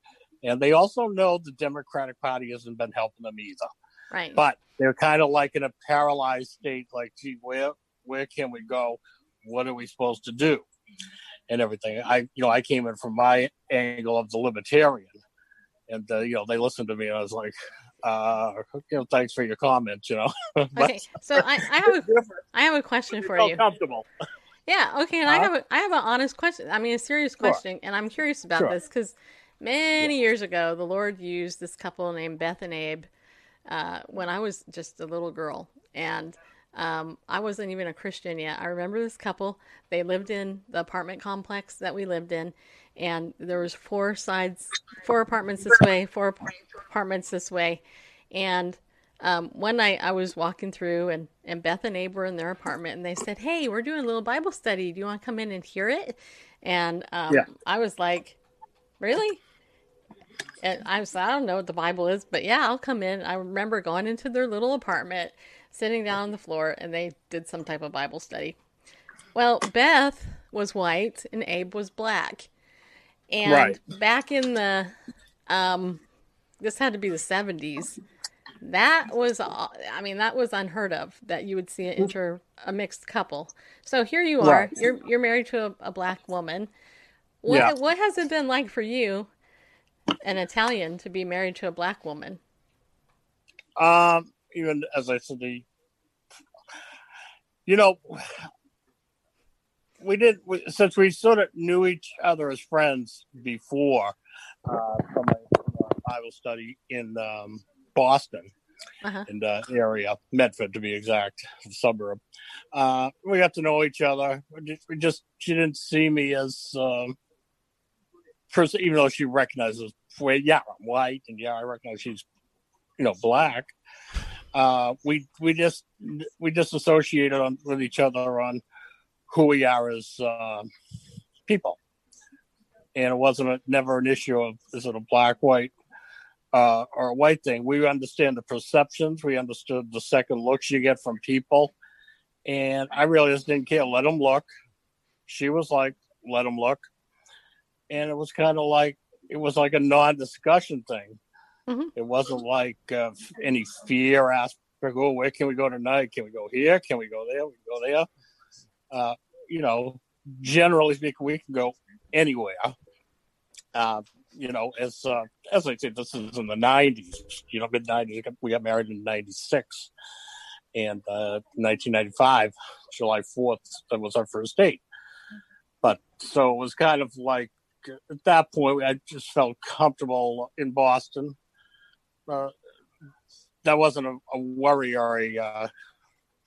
And they also know the Democratic Party hasn't been helping them either. Right. But they're kind of like in a paralyzed state, like, gee, where where can we go? What are we supposed to do? And everything. I, you know, I came in from my angle of the libertarian, and uh, you know, they listened to me, and I was like, uh, you know, thanks for your comment, you know. Okay, so I, I have a I have a question for you. Comfortable. Yeah. Okay, and uh, I have a, I have an honest question. I mean, a serious question, sure. and I'm curious about sure. this because many yeah. years ago, the Lord used this couple named Beth and Abe. Uh, when I was just a little girl, and um, I wasn't even a Christian yet. I remember this couple, they lived in the apartment complex that we lived in, and there was four sides, four apartments this way, four apartments this way. And um, one night I was walking through, and, and Beth and Abe were in their apartment, and they said, hey, we're doing a little Bible study. Do you want to come in and hear it? And um, yeah. I was like, really? And I was, I don't know what the Bible is, but yeah, I'll come in. I remember going into their little apartment, sitting down on the floor, and they did some type of Bible study. Well, Beth was white and Abe was black. And right. back in the, um, this had to be the seventies. That was, I mean, that was unheard of, that you would see an inter, a mixed couple. So here you are, right. you're, you're married to a, a black woman. What, yeah. what has it been like for you, an Italian, to be married to a black woman? Um, even as I said, the, you know, we did, we, since we sort of knew each other as friends before uh, from a Bible study in um, Boston, uh-huh. in the area, Medford to be exact, the suburb. Uh, we got to know each other. We just, we just she didn't see me as, um, person, even though she recognizes, well, yeah, I'm white, and yeah, I recognize she's, you know, black. Uh, we we just we just associated on, with each other on who we are as uh, people, and it wasn't a, never an issue of is it a black, white, uh, or a white thing. We understand the perceptions. We understood the second looks you get from people, and I really just didn't care. Let them look. She was like, let them look. And it was kind of like, it was like a non-discussion thing. Mm-hmm. It wasn't like uh, any fear aspect. Oh, where can we go tonight? Can we go here? Can we go there? We can go there. Uh, you know, generally speaking, we can go anywhere. Uh, you know, as uh, as I said, this is in the nineties. You know, mid nineties. We got married in ninety-six, and uh, nineteen ninety-five, July fourth, that was our first date. But so it was kind of like, at that point, I just felt comfortable in Boston. Uh, that wasn't a, a worry or a, uh,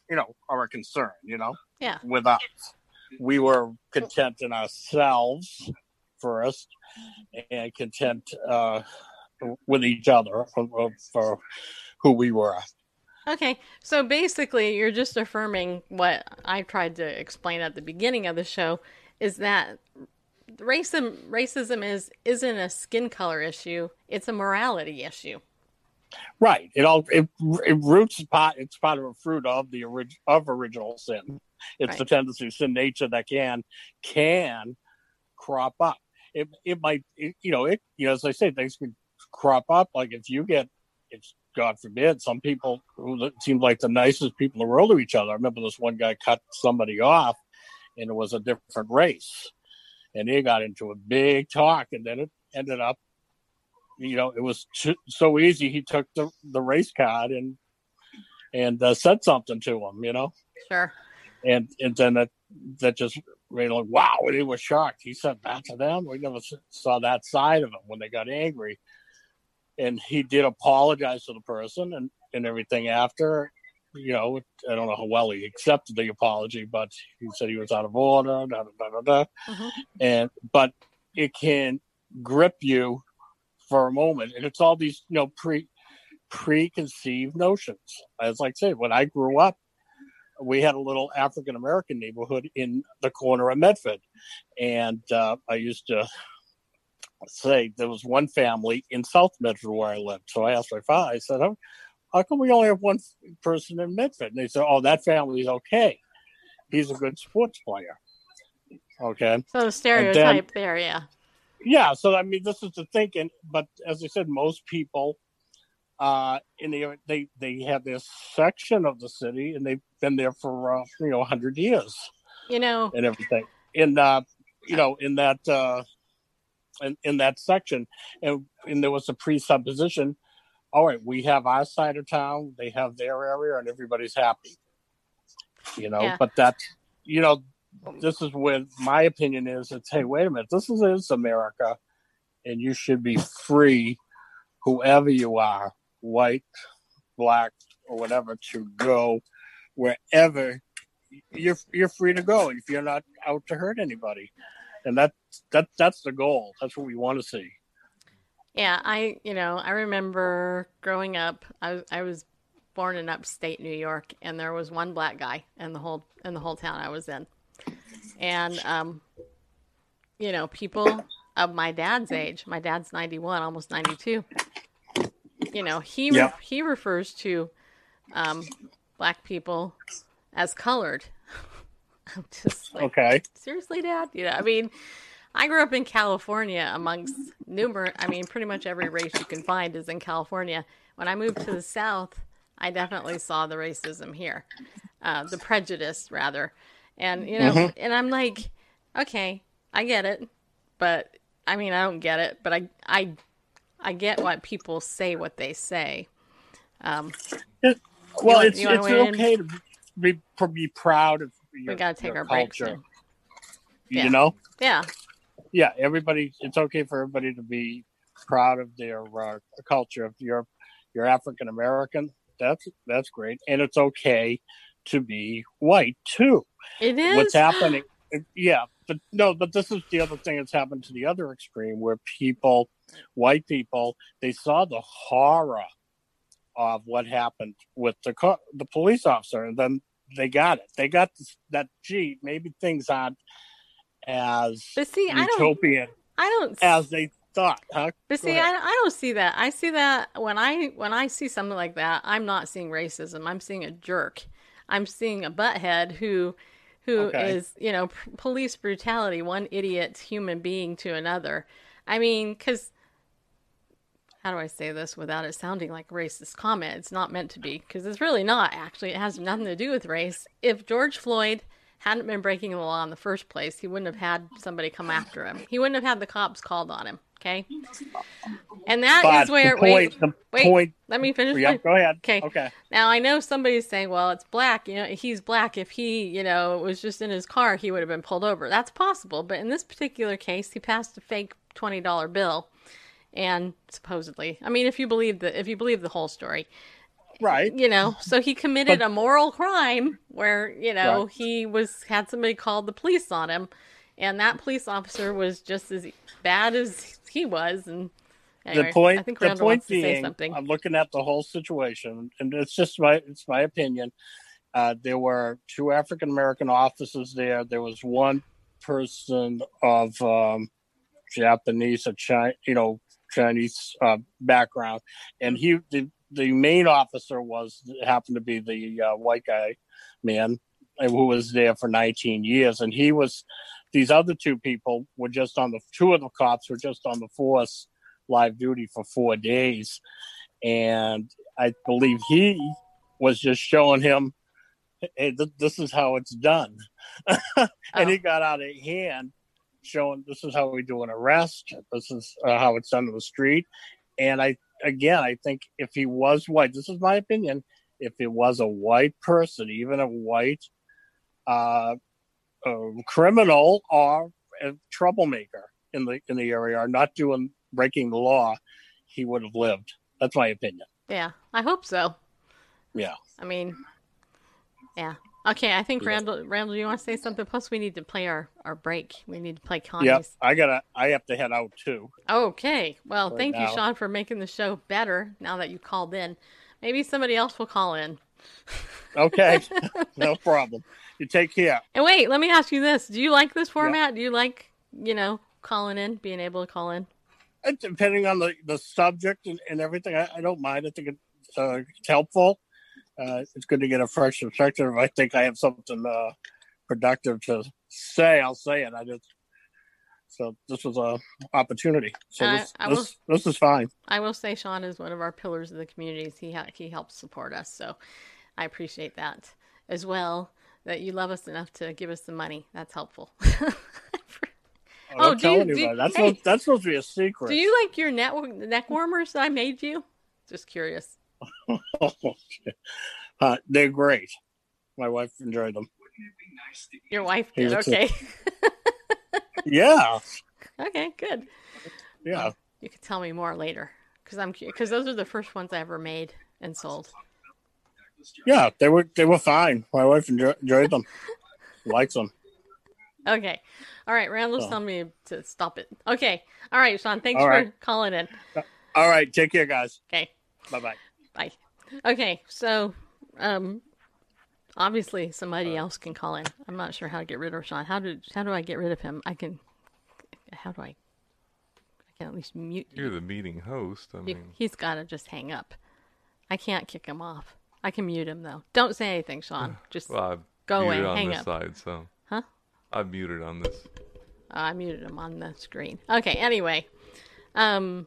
you know, or a concern, you know? Yeah. With us. We were content in ourselves first and content uh, with each other for, for who we were. Okay. So basically, you're just affirming what I tried to explain at the beginning of the show, is that Racism, racism is isn't a skin color issue; it's a morality issue. Right. It all it, it roots part. It's part of a fruit of the orig, of original sin. It's right. the tendency of sin nature that can can crop up. It it might it, you know it you know as I say, things can crop up. Like if you get, if God forbid, some people who seem like the nicest people in the world to each other. I remember this one guy cut somebody off, and it was a different race. And they got into a big talk, and then it ended up, you know, it was too, so easy. He took the, the race card and and uh, said something to him, you know. Sure. And and then that that just made like, wow, they were shocked. He said that to them. We never saw that side of him when they got angry. And he did apologize to the person, and and everything after, you know, I don't know how well he accepted the apology, but he said he was out of order, da, da, da, da, uh-huh. and but it can grip you for a moment, and it's all these, you know, pre preconceived notions. As like I said, when I grew up, we had a little African American neighborhood in the corner of Medford, and uh, I used to say there was one family in South Medford where I lived. So I asked my father, I said, "Oh, how come we only have one person in Medford?" And they said, "Oh, that family's okay. He's a good sports player." Okay. So the stereotype then, there, yeah. Yeah. So, I mean, this is the thinking. But as I said, most people uh, in the they, they have this section of the city, and they've been there for, uh, you know, one hundred years. You know. And everything. And, uh, you know, in that, uh, in, in that section. And, and there was a presupposition. All right, we have our side of town, they have their area, and everybody's happy, you know, yeah. But that's, you know, this is where my opinion is. It's, hey, wait a minute, this is, is America, and you should be free, whoever you are, white, black, or whatever, to go wherever you're, you're free to go. If you're not out to hurt anybody. And that, that, that's the goal. That's what we want to see. Yeah, I, you know, I remember growing up, I, I was born in upstate New York, and there was one black guy in the whole, in the whole town I was in. And, um, you know, people of my dad's age, my dad's ninety-one, almost ninety-two, you know, he, yeah. he refers to, um, black people as colored. I'm just like, okay. Seriously, Dad? You know, I mean, I grew up in California amongst numerous, I mean, pretty much every race you can find is in California. When I moved to the South, I definitely saw the racism here, uh, the prejudice rather. And, you know, mm-hmm. and I'm like, okay, I get it. But I mean, I don't get it, but I, I, I get why people say what they say. Um, it, well, want, it's, it's okay in? to be, be proud of your, we gotta take our culture. Breaks yeah. You know? Yeah. Yeah, everybody. It's okay for everybody to be proud of their uh, culture. If you're you're African American, that's that's great, and it's okay to be white too. It is what's happening. Yeah, but no, but this is the other thing that's happened to the other extreme, where people, white people, they saw the horror of what happened with the co- the police officer, and then they got it. They got this, that. Gee, maybe things aren't as but see, utopian I don't, I don't, as they thought. Huh? But see, I, I don't see that. I see that when I when I see something like that, I'm not seeing racism. I'm seeing a jerk. I'm seeing a butthead who who okay. is, you know, p- police brutality, one idiot human being to another. I mean, because, how do I say this without it sounding like a racist comment? It's not meant to be, because it's really not, actually. It has nothing to do with race. If George Floyd hadn't been breaking the law in the first place, he wouldn't have had somebody come after him. He wouldn't have had the cops called on him. Okay. And that but is where, point, wait, wait, point, let me finish. Yeah, my, go ahead. Okay. Okay. Now I know somebody's saying, well, it's black, you know, he's black. If he, you know, was just in his car, he would have been pulled over. That's possible. But in this particular case, he passed a fake twenty dollar bill. And supposedly, I mean, if you believe the, if you believe the whole story, right. You know, so he committed but, a moral crime where, you know, right. he was, had somebody called the police on him, and that police officer was just as bad as he was. And anyway, the point, I think Randall wants to say something. I'm looking at the whole situation, and it's just my, it's my opinion. Uh, there were two African-American officers there. There was one person of um, Japanese or Chinese, you know, Chinese uh, background. And he, the, The main officer was happened to be the uh, white guy man who was there for nineteen years, and he was. These other two people were just on the two of the cops were just on the force live duty for four days, and I believe he was just showing him, "Hey, th- this is how it's done," and oh. he got out of hand, showing this is how we do an arrest, this is uh, how it's done on the street, and I. Again, I think if he was white, this is my opinion, if it was a white person, even a white uh, uh, criminal or a troublemaker in the in the area, or not doing breaking the law, he would have lived. That's my opinion. Yeah, I hope so. Yeah. I mean, yeah. Okay, I think, yeah. Randall, Randall, you want to say something? Plus, we need to play our, our break. We need to play Connie's. Yep, I gotta, I have to head out, too. Okay. Well, right thank now. you, Sean, for making the show better now that you called in. Maybe somebody else will call in. Okay. No problem. You take care. And wait, let me ask you this. Do you like this format? Yep. Do you like, you know, calling in, being able to call in? It, depending on the, the subject and, and everything, I, I don't mind. I think it's, uh, it's helpful. Uh, it's good to get a fresh perspective. If I think I have something uh, productive to say, I'll say it. I just so this was a opportunity. So this, I, I will, this this is fine. I will say, Sean is one of our pillars of the communities. He ha- he helps support us, so I appreciate that as well. That you love us enough to give us the money. That's helpful. Oh, do you, you, that's, hey, supposed, that's supposed to be a secret. Do you like your neck neck warmers that I made you? Just curious. uh, they're great. My wife enjoyed them. Wouldn't it be nice to eat? Your wife did. Okay. Yeah. Okay. Good. Yeah. Well, you can tell me more later, because I'm because those are the first ones I ever made and sold. Yeah, they were they were fine. My wife enjoy, enjoyed them. Likes them. Okay. All right. Randall's so. telling me to stop it. Okay. All right, Sean. Thanks All right. for calling in. All right. Take care, guys. Okay. Bye-bye. Bye. Okay. So, um, obviously somebody uh, else can call in. I'm not sure how to get rid of Sean. How do, how do I get rid of him? I can, how do I, I can at least mute you. You're the meeting host. I mean, he, he's got to just hang up. I can't kick him off. I can mute him though. Don't say anything, Sean. Just well, go away. On hang this up. Side, so. Huh? I muted on this. Oh, I muted him on the screen. Okay, anyway. Um,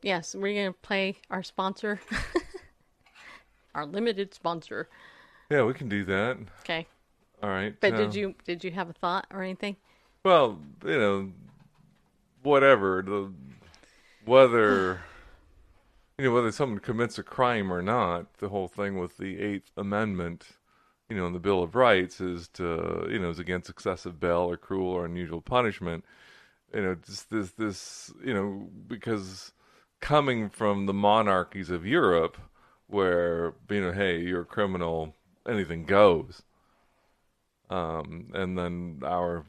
yes, we're going to play our sponsor. Our limited sponsor. Yeah, we can do that. Okay. All right. But uh, did you did you have a thought or anything? Well, you know, whatever. The whether, you know, whether someone commits a crime or not, the whole thing with the Eighth Amendment, you know, in the Bill of Rights is to, you know, is against excessive bail or cruel or unusual punishment. You know, just this, this, you know, because coming from the monarchies of Europe where, you know, hey, you're a criminal, anything goes. Um, and then our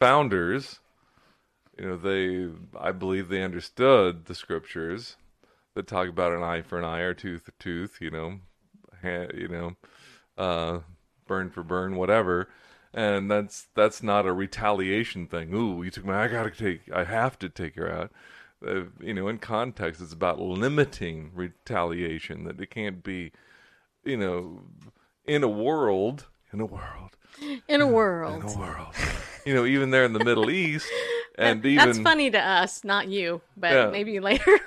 founders, you know, they, I believe they understood the scriptures that talk about an eye for an eye or tooth for tooth, you know, ha- you know, Uh, burn for burn, whatever, and that's that's not a retaliation thing. Ooh, you took my, I gotta take, I have to take her out. Uh, you know, in context, it's about limiting retaliation. That it can't be, you know, in a world, in a world, in a world, in a world. You know, even there in the Middle East, and that, even that's funny to us, not you, but yeah. Maybe later.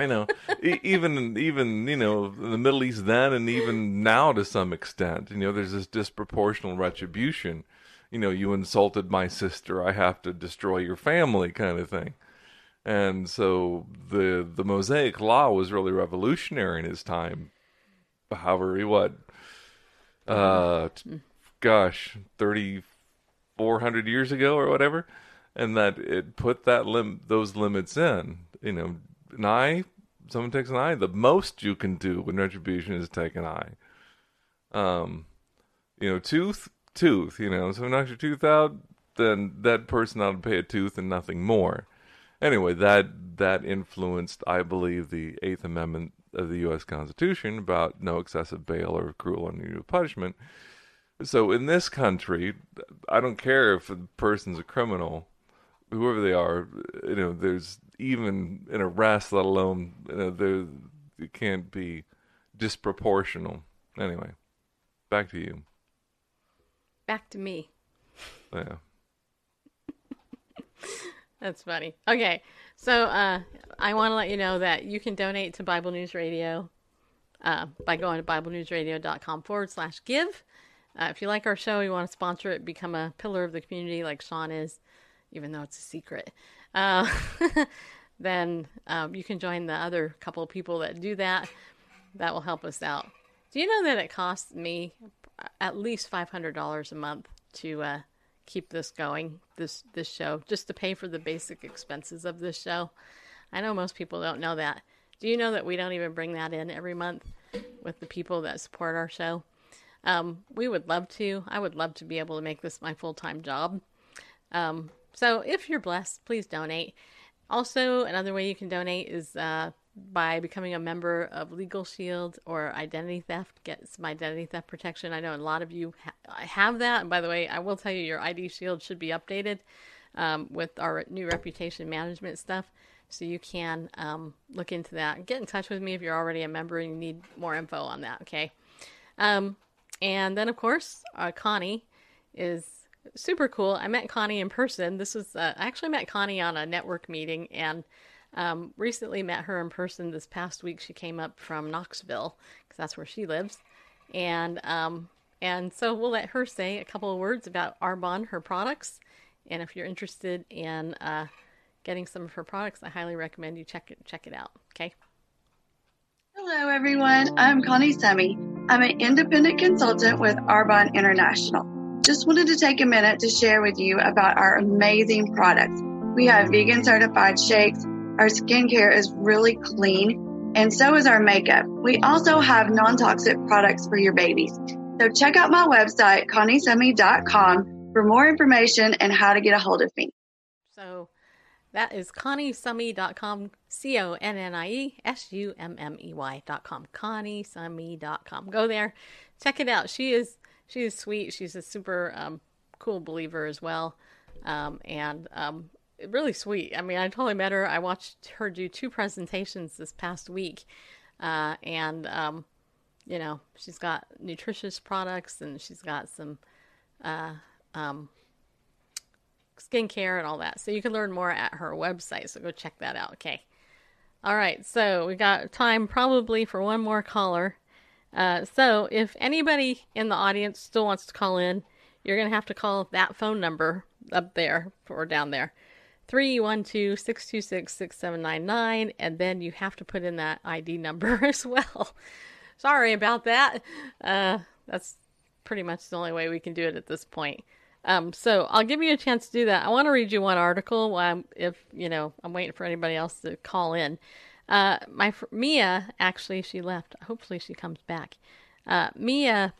I know, even even you know the Middle East then, and even now to some extent, you know, there's this disproportional retribution. You know, you insulted my sister, I have to destroy your family, kind of thing. And so the the Mosaic Law was really revolutionary in its time. However, what, uh, gosh, thirty-four hundred years ago or whatever, and that it put that lim those limits in, you know. An eye, someone takes an eye, the most you can do when retribution is take an eye. Um, you know, tooth, tooth, you know, someone knocks your tooth out, then that person ought to pay a tooth and nothing more. Anyway, that that influenced, I believe, the Eighth Amendment of the U S Constitution about no excessive bail or cruel unusual punishment. So in this country, I don't care if a person's a criminal, whoever they are, you know, there's even an arrest, let alone, you know, there, it can't be disproportional. Anyway, back to you. Back to me. Yeah. That's funny. Okay, so uh, I want to let you know that you can donate to Bible News Radio uh, by going to biblenewsradio.com forward slash give. Uh, if you like our show, you want to sponsor it, become a pillar of the community like Sean is, even though it's a secret. Uh, then um, you can join the other couple of people that do that. That will help us out. Do you know that it costs me at least five hundred dollars a month to uh, keep this going, this this show, just to pay for the basic expenses of this show? I know most people don't know that. Do you know that we don't even bring that in every month? with the people that support our show. Um, we would love to. I would love to be able to make this my full-time job. Um, so if you're blessed, please donate. Also, another way you can donate is uh, by becoming a member of Legal Shield or Identity Theft. Get some identity theft protection. I know a lot of you ha- have that. And by the way, I will tell you your I D Shield should be updated um, with our new reputation management stuff. So you can um, look into that. Get in touch with me if you're already a member and you need more info on that, okay? Um, and then, of course, uh, Connie is super cool. I met Connie in person. This was, uh, I actually met Connie on a network meeting and um, recently met her in person this past week. She came up from Knoxville because that's where she lives. And, um, and so we'll let her say a couple of words about Arbonne, her products. And if you're interested in... Uh, getting some of her products, I highly recommend you check it, check it out, okay? Hello, everyone. I'm Connie Summey. I'm an independent consultant with Arbonne International. Just wanted to take a minute to share with you about our amazing products. We have vegan certified shakes. Our skincare is really clean, and so is our makeup. We also have non-toxic products for your babies. So check out my website, connie summey dot com, for more information and how to get a hold of me. So... that is connie summey dot com, C O N N I E S U M M E Y dot com, connie summey dot com. Go there, check it out. She is she is sweet. She's a super um, cool believer as well, um, and um, really sweet. I mean, I totally met her. I watched her do two presentations this past week, uh, and, um, you know, she's got nutritious products, and she's got some... Uh, um, skincare and all that. So you can learn more at her website. So go check that out. Okay. All right. So we got time probably for one more caller. Uh, so if anybody in the audience still wants to call in, you're going to have to call that phone number up there or down there. three one two, six two six, six seven nine nine. And then you have to put in that I D number as well. Sorry about that. Uh, that's pretty much the only way we can do it at this point. Um, so I'll give you a chance to do that. I want to read you one article while I'm, if, you know, I'm waiting for anybody else to call in. Uh, my fr- Mia, actually, she left. Hopefully she comes back. Uh, Mia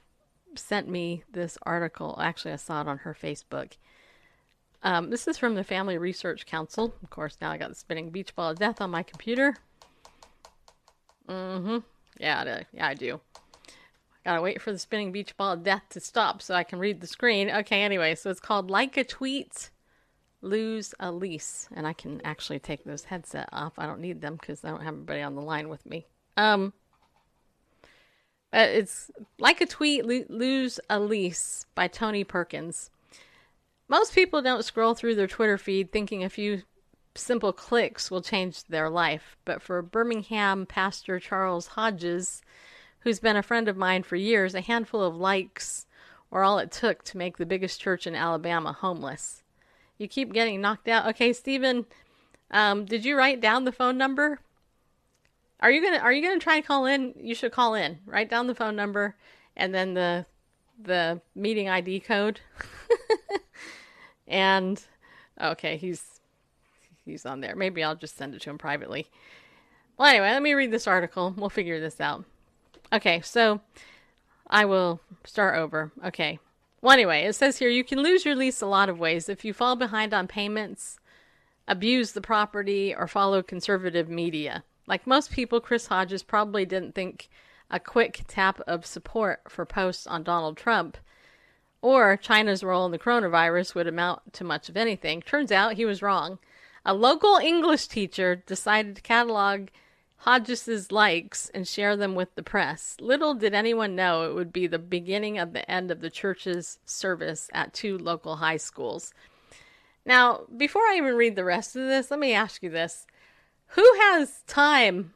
sent me this article. Actually, I saw it on her Facebook. Um, this is from the Family Research Council. Of course, now I got the spinning beach ball of death on my computer. Mm-hmm. Yeah, yeah, I do. Gotta wait for the spinning beach ball of death to stop so I can read the screen. Okay, anyway, so it's called Like a Tweet, Lose a Lease. And I can actually take this headset off. I don't need them because I don't have everybody on the line with me. Um, It's Like a Tweet, Lo- Lose a Lease by Tony Perkins. Most people don't scroll through their Twitter feed thinking a few simple clicks will change their life. But for Birmingham pastor Charles Hodges, who's been a friend of mine for years, a handful of likes were all it took to make the biggest church in Alabama homeless. You keep getting knocked out. Okay, Stephen, um, did you write down the phone number? Are you gonna Are you gonna try to call in? You should call in. Write down the phone number and then the the meeting I D code. And okay, he's he's on there. Maybe I'll just send it to him privately. Well, anyway, let me read this article. We'll figure this out. Okay, so I will start over. Okay. Well, anyway, it says here, you can lose your lease a lot of ways. If you fall behind on payments, abuse the property, or follow conservative media. Like most people, Chris Hodges probably didn't think a quick tap of support for posts on Donald Trump or China's role in the coronavirus would amount to much of anything. Turns out he was wrong. A local English teacher decided to catalog Hodges' likes and share them with the press. Little did anyone know it would be the beginning of the end of the church's service at two local high schools. Now, before I even read the rest of this, let me ask you this. Who has time?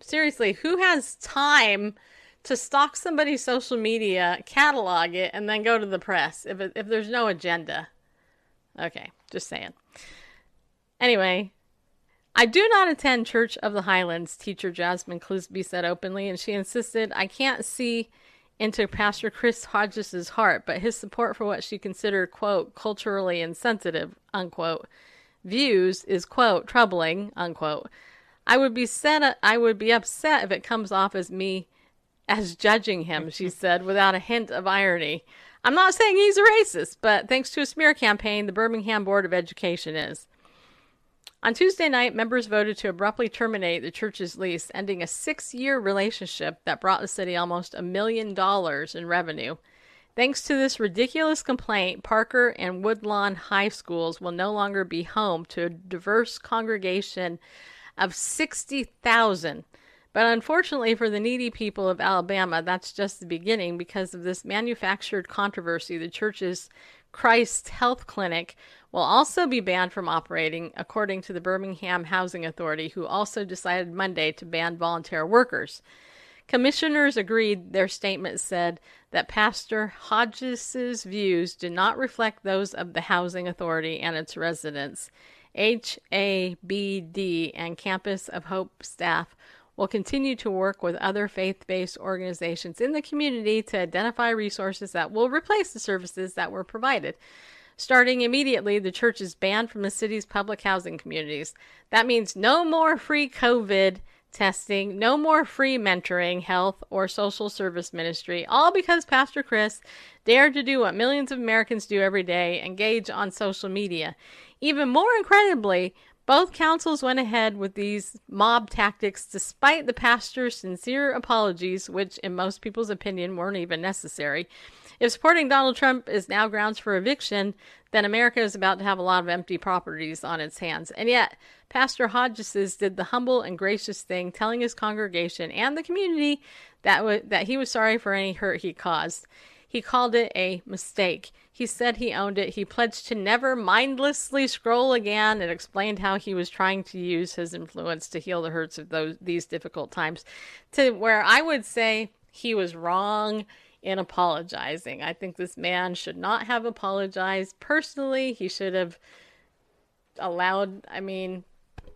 Seriously, who has time to stalk somebody's social media, catalog it, and then go to the press if it, if there's no agenda? Okay, just saying. Anyway, I do not attend Church of the Highlands, teacher Jasmine Clisby said openly, and she insisted, I can't see into Pastor Chris Hodges' heart, but his support for what she considered, quote, culturally insensitive, unquote, views is, quote, troubling, unquote. I would be set, I would be upset if it comes off as me as judging him, she said, without a hint of irony. I'm not saying he's a racist, but thanks to a smear campaign, the Birmingham Board of Education is. On Tuesday night, members voted to abruptly terminate the church's lease, ending a six-year relationship that brought the city almost a million dollars in revenue. Thanks to this ridiculous complaint, Parker and Woodlawn High Schools will no longer be home to a diverse congregation of sixty thousand. But unfortunately for the needy people of Alabama, that's just the beginning. Because of this manufactured controversy, the church's Christ Health Clinic will also be banned from operating, according to the Birmingham Housing Authority, who also decided Monday to ban volunteer workers. Commissioners agreed. Their statement said that Pastor Hodges' views do not reflect those of the Housing Authority and its residents. H A B D and Campus of Hope staff will continue to work with other faith-based organizations in the community to identify resources that will replace the services that were provided. Starting immediately, the church is banned from the city's public housing communities. That means no more free COVID testing, no more free mentoring, health, or social service ministry, all because Pastor Chris dared to do what millions of Americans do every day, engage on social media. Even more incredibly, both councils went ahead with these mob tactics despite the pastor's sincere apologies, which in most people's opinion weren't even necessary. If supporting Donald Trump is now grounds for eviction, then America is about to have a lot of empty properties on its hands. And yet, Pastor Hodges did the humble and gracious thing, telling his congregation and the community that w- that he was sorry for any hurt he caused. He called it a mistake. He said he owned it. He pledged to never mindlessly scroll again and explained how he was trying to use his influence to heal the hurts of those these difficult times. To where I would say he was wrong in apologizing. I think this man should not have apologized. Personally, he should have allowed, I mean,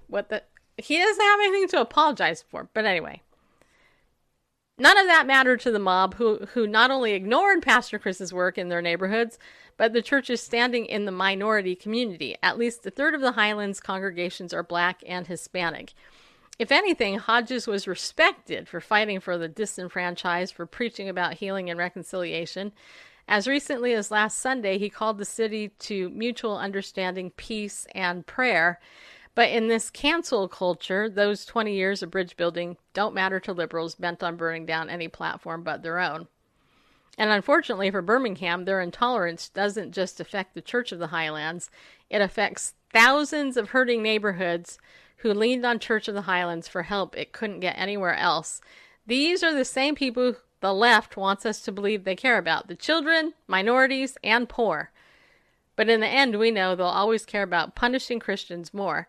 what the... He doesn't have anything to apologize for. But anyway, none of that mattered to the mob, who, who not only ignored Pastor Chris's work in their neighborhoods, but the church's standing in the minority community. At least a third of the Highlands congregations are Black and Hispanic. If anything, Hodges was respected for fighting for the disenfranchised, for preaching about healing and reconciliation. As recently as last Sunday, he called the city to mutual understanding, peace, and prayer. But in this cancel culture, those twenty years of bridge building don't matter to liberals bent on burning down any platform but their own. And unfortunately for Birmingham, their intolerance doesn't just affect the Church of the Highlands. It affects thousands of hurting neighborhoods who leaned on Church of the Highlands for help it couldn't get anywhere else. These are the same people the left wants us to believe they care about: the children, minorities, and poor. But in the end, we know they'll always care about punishing Christians more.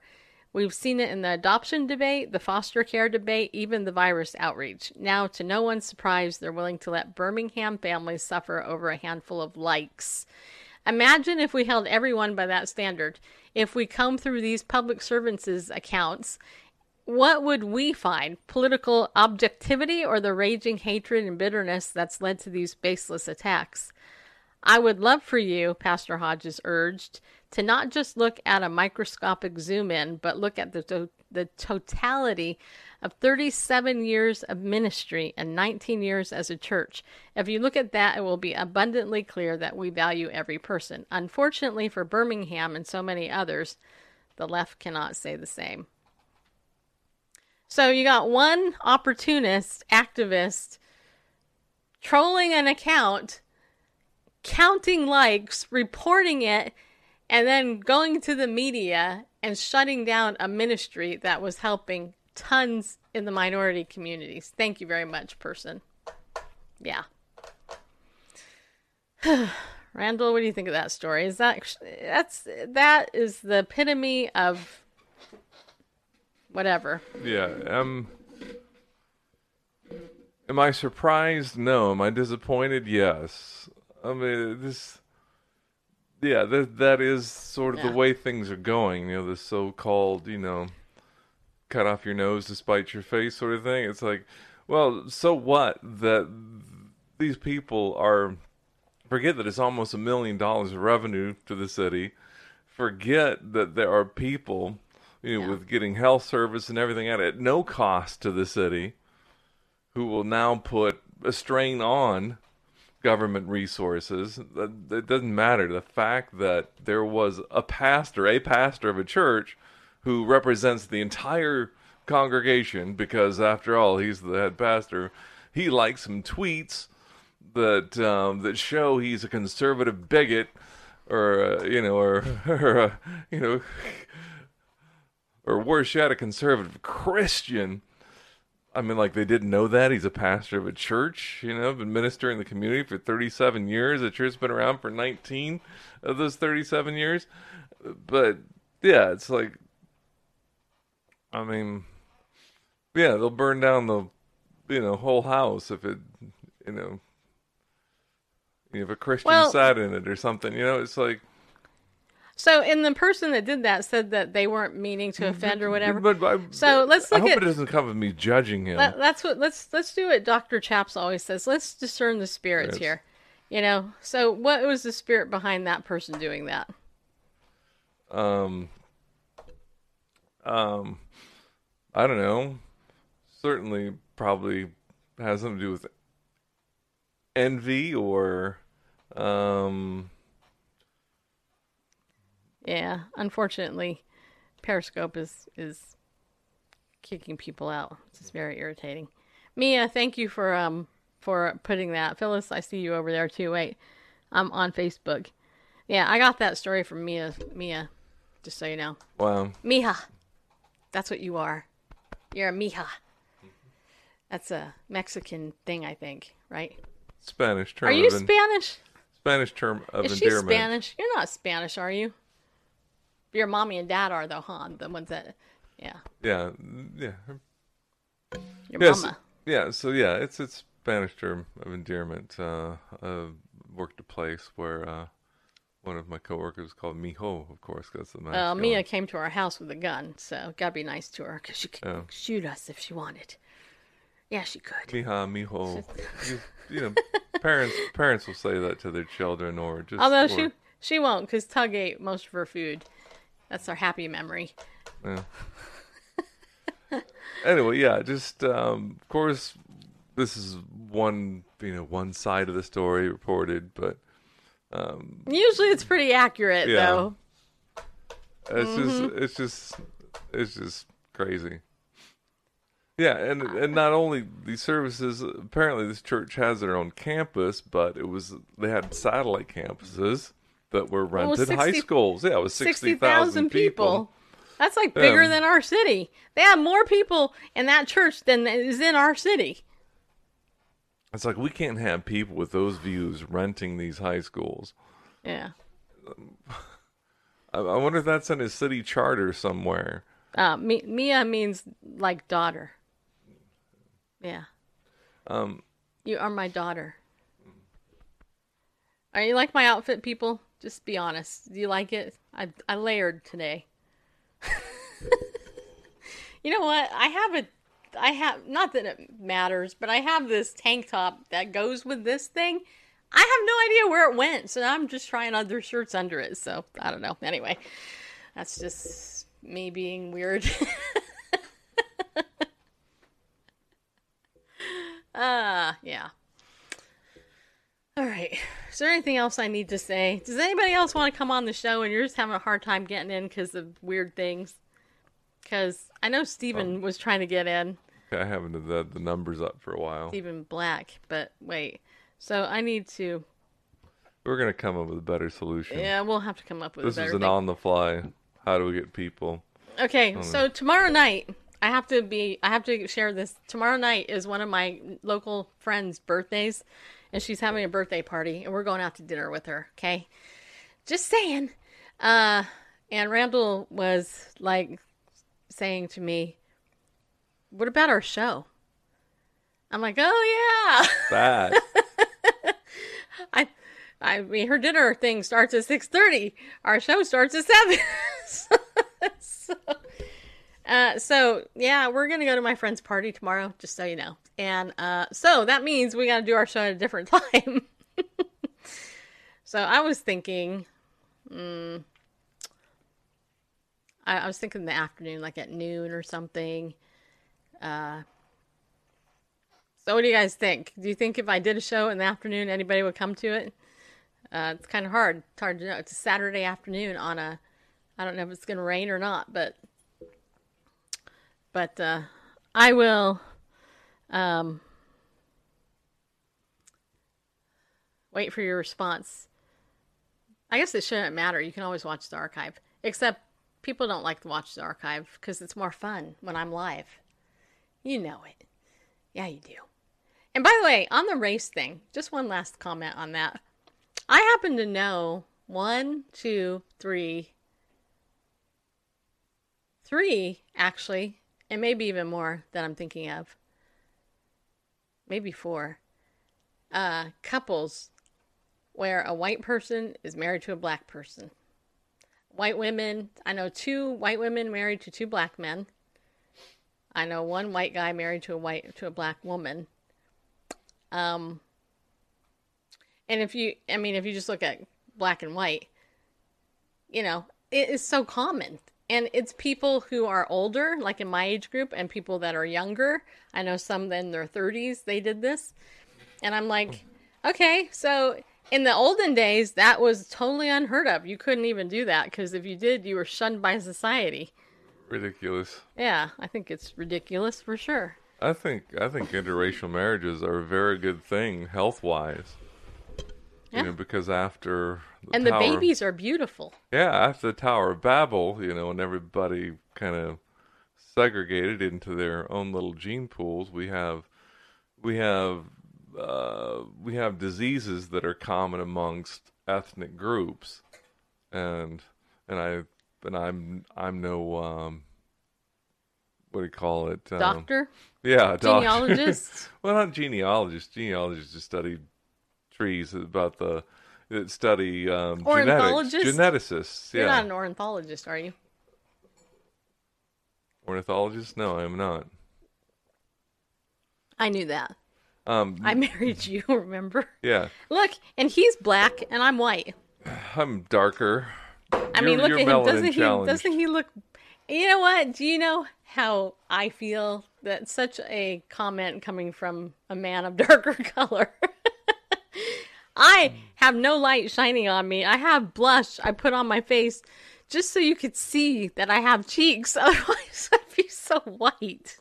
We've seen it in the adoption debate, the foster care debate, even the virus outreach. Now, to no one's surprise, they're willing to let Birmingham families suffer over a handful of likes. Imagine if we held everyone by that standard. If we comb through these public servants' accounts, what would we find? Political objectivity or the raging hatred and bitterness that's led to these baseless attacks? I would love for you, Pastor Hodges urged, to not just look at a microscopic zoom in, but look at the to- the totality of thirty-seven years of ministry and nineteen years as a church. If you look at that, it will be abundantly clear that we value every person. Unfortunately for Birmingham and so many others, the left cannot say the same. So you got one opportunist activist trolling an account, counting likes, reporting it, and then going to the media and shutting down a ministry that was helping tons in the minority communities. Thank you very much, person. Yeah. Randall, what do you think of that story? Is that that's that is the epitome of whatever? Yeah. Um. Am I surprised? No. Am I disappointed? Yes. I mean, this, yeah, that that is sort of yeah. the way things are going, you know, the so-called, you know, cut off your nose to spite your face sort of thing. It's like, well, so what that these people are, forget that it's almost a million dollars of revenue to the city. Forget that there are people, you know, yeah. with getting health service and everything at, at no cost to the city, who will now put a strain on government resources. It doesn't matter. The fact that there was a pastor, a pastor of a church who represents the entire congregation, because after all, he's the head pastor, he likes some tweets that um, that show he's a conservative bigot, or uh, you know, or, or uh, you know, or worse yet, a conservative Christian. I mean, like, they didn't know that he's a pastor of a church. You know, been ministering in the community for thirty-seven years. The church's been around for nineteen of those thirty-seven years. But yeah, it's like, I mean, yeah, they'll burn down the, you know, whole house if it, you know, if a Christian well, sat in it or something. You know, it's like. So, and the person that did that said that they weren't meaning to offend or whatever. But, but, so let's look I hope at, it doesn't come with me judging him. Let, that's what let's let's do what Doctor Chaps always says. Let's discern the spirits yes. here, you know. So, what was the spirit behind that person doing that? Um, um, I don't know. Certainly, probably has something to do with envy or, um. Yeah, unfortunately, Periscope is, is kicking people out. It's very irritating. Mia, thank you for um for putting that. Phyllis, I see you over there too. Wait, I'm on Facebook. Yeah, I got that story from Mia. Mia, just so you know. Wow. Mija, that's what you are. You're a mija. That's a Mexican thing, I think, right? Spanish term. Are you Spanish? Spanish term of endearment. Is she Spanish? You're not Spanish, are you? Your mommy and dad are, though, huh? The ones that, yeah. Yeah, yeah. Your yes, mama. Yeah, so, yeah, it's it's Spanish term of endearment. Uh, I worked a place where uh, one of my coworkers called Mijo, of course, because the uh, Mia came to our house with a gun, so got to be nice to her, because she could oh. shoot us if she wanted. Yeah, she could. Mija, Mijo. you, you know, parents parents will say that to their children, or just... Although or... she she won't, because Tug ate most of her food. That's our happy memory. Yeah. Anyway, yeah, just, um, of course, this is one, you know, one side of the story reported, but... Um, usually it's pretty accurate, yeah. though. It's mm-hmm. just, it's just, it's just crazy. Yeah, and, and not only these services, apparently this church has their own campus, but it was, they had satellite campuses. That were rented well, sixty, high schools. Yeah, it was sixty thousand people. people. That's like bigger um, than our city. They have more people in that church than is in our city. It's like, we can't have people with those views renting these high schools. Yeah. I, I wonder if that's in a city charter somewhere. Uh, Mi- Mia means like daughter. Yeah. Um, you are my daughter. Are you like my outfit, people? Just be honest. Do you like it? I I layered today. You know what? I have a, I have, not that it matters, but I have this tank top that goes with this thing. I have no idea where it went, so I'm just trying other shirts under it, so I don't know. Anyway, that's just me being weird. Ah, uh, yeah. All right. Is there anything else I need to say? Does anybody else want to come on the show and you're just having a hard time getting in because of weird things? Because I know Stephen um, was trying to get in. Okay, I haven't had the numbers up for a while. Stephen Black, but wait. So I need to... We're going to come up with a better solution. Yeah, we'll have to come up with this a better This is an thing. On-the-fly. How do we get people? Okay, um, so tomorrow night, I have to be... I have to share this. Tomorrow night is one of my local friends' birthdays. And she's having a birthday party, and we're going out to dinner with her, okay? Just saying. Uh, and Randall was, like, saying to me, what about our show? I'm like, oh, yeah. Bad. I I mean, her dinner thing starts at six thirty. Our show starts at seven. so, so, uh, so, yeah, we're going to go to my friend's party tomorrow, just so you know. And uh, so that means we got to do our show at a different time. So I was thinking, mm, I, I was thinking the afternoon, like at noon or something. Uh, So what do you guys think? Do you think if I did a show in the afternoon, anybody would come to it? Uh, it's kind of hard. It's hard to know. It's a Saturday afternoon on a, I don't know if it's going to rain or not, but, but uh, I will, um, wait for your response. I guess it shouldn't matter. You can always watch the archive, except people don't like to watch the archive because it's more fun when I'm live. You know it. Yeah, you do. And by the way, on the race thing, just one last comment on that. I happen to know one, two, three, three actually, and maybe even more that I'm thinking of, maybe four, uh, couples where a white person is married to a black person. White women, I know two white women married to two black men. I know one white guy married to a white, to a black woman. Um... And if you, I mean, if you just look at black and white, you know, it is so common. And it's people who are older, like in my age group, and people that are younger. I know some in their thirties, they did this. And I'm like, okay, so in the olden days, that was totally unheard of. You couldn't even do that because if you did, you were shunned by society. Ridiculous. Yeah, I think it's ridiculous for sure. I think, I think interracial marriages are a very good thing health-wise. You yeah. know, because after the and Tower, the babies are beautiful. Yeah, after the Tower of Babel, you know, and everybody kind of segregated into their own little gene pools. We have, we have, uh, we have diseases that are common amongst ethnic groups, and and I and I'm I'm no um, what do you call it? Um, doctor. Yeah, genealogist. Doctor. Well, not genealogist. Genealogists just study trees, about the study um, genetics. Geneticists. Yeah. You're not an ornithologist, are you? Ornithologist? No, I am not. I knew that. Um, I married you, remember? Yeah. Look, and he's black, and I'm white. I'm darker. I mean, you're, look you're at him. Doesn't he? Doesn't he look? You know what? Do you know how I feel that such a comment coming from a man of darker color? I have no light shining on me. I have blush I put on my face just so you could see that I have cheeks. Otherwise, I'd be so white.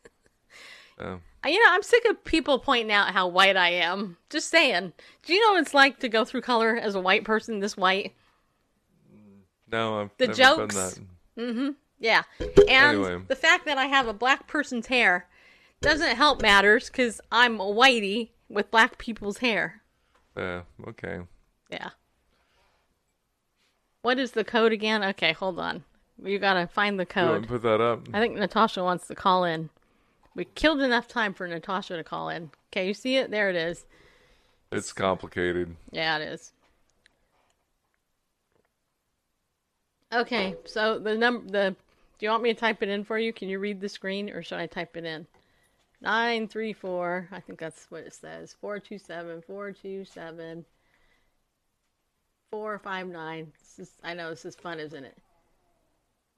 Oh. I, you know, I'm sick of people pointing out how white I am. Just saying. Do you know what it's like to go through color as a white person this white? No, I've the never jokes. Done that. Mm-hmm. Yeah. And anyway, the fact that I have a black person's hair doesn't help matters because I'm a whitey with black people's hair. Uh, okay. Yeah. What is the code again? Okay, hold on. You gotta find the code. Yeah, put that up. I think Natasha wants to call in. We killed enough time for Natasha to call in. Okay, you see it? There it is. It's complicated. Yeah, it is. Okay, so the number, the, do you want me to type it in for you? Can you read the screen or should I type it in? Nine three four. I think that's what it says. Four two seven four two seven four five nine. This is, I know this is fun, isn't it?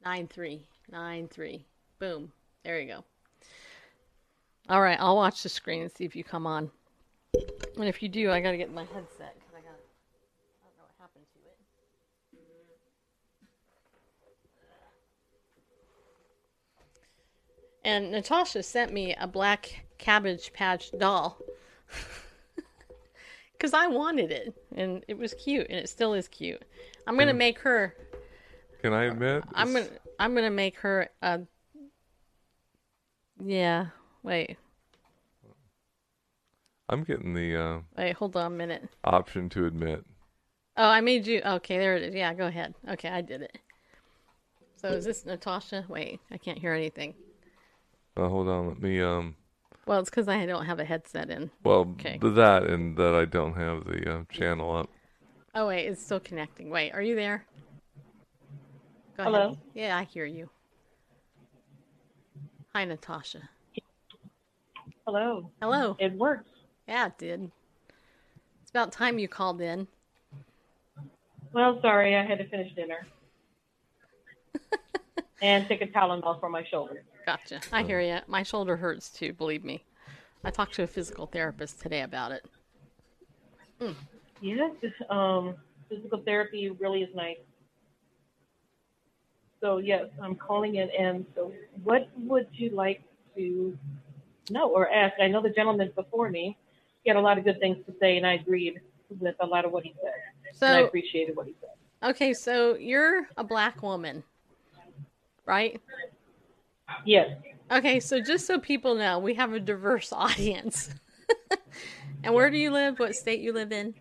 Nine three nine three. Boom. There you go. All right, I'll watch the screen and see if you come on. And if you do, I gotta get my headset because I got. I don't know what happened to it. And Natasha sent me a black Cabbage Patch doll. Because I wanted it. And it was cute. And it still is cute. I'm going to make her... Can I admit? I'm going to I'm gonna make her... Uh, yeah. Wait. I'm getting the... Uh, wait, hold on a minute. Option to admit. Oh, I made you... Okay, there it is. Yeah, go ahead. Okay, I did it. So is this Natasha? Wait, I can't hear anything. Uh, hold on, let me, um... Well, it's because I don't have a headset in. Well, okay. That and that I don't have the uh, channel up. Oh, wait, it's still connecting. Wait, are you there? Go Hello? Ahead. Yeah, I hear you. Hi, Natasha. Hello. Hello. It works. Yeah, it did. It's about time you called in. Well, sorry, I had to finish dinner. And take a Tylenol for my shoulder. Gotcha. I hear you. My shoulder hurts too, believe me. I talked to a physical therapist today about it. Mm. Yes, um, physical therapy really is nice. So yes, I'm calling in. And so what would you like to know or ask? I know the gentleman before me, he had a lot of good things to say, and I agreed with a lot of what he said. So, and I appreciated what he said. Okay, so you're a black woman, right? Yes. Okay, so just so people know, we have a diverse audience. And where do you live? What state you live in?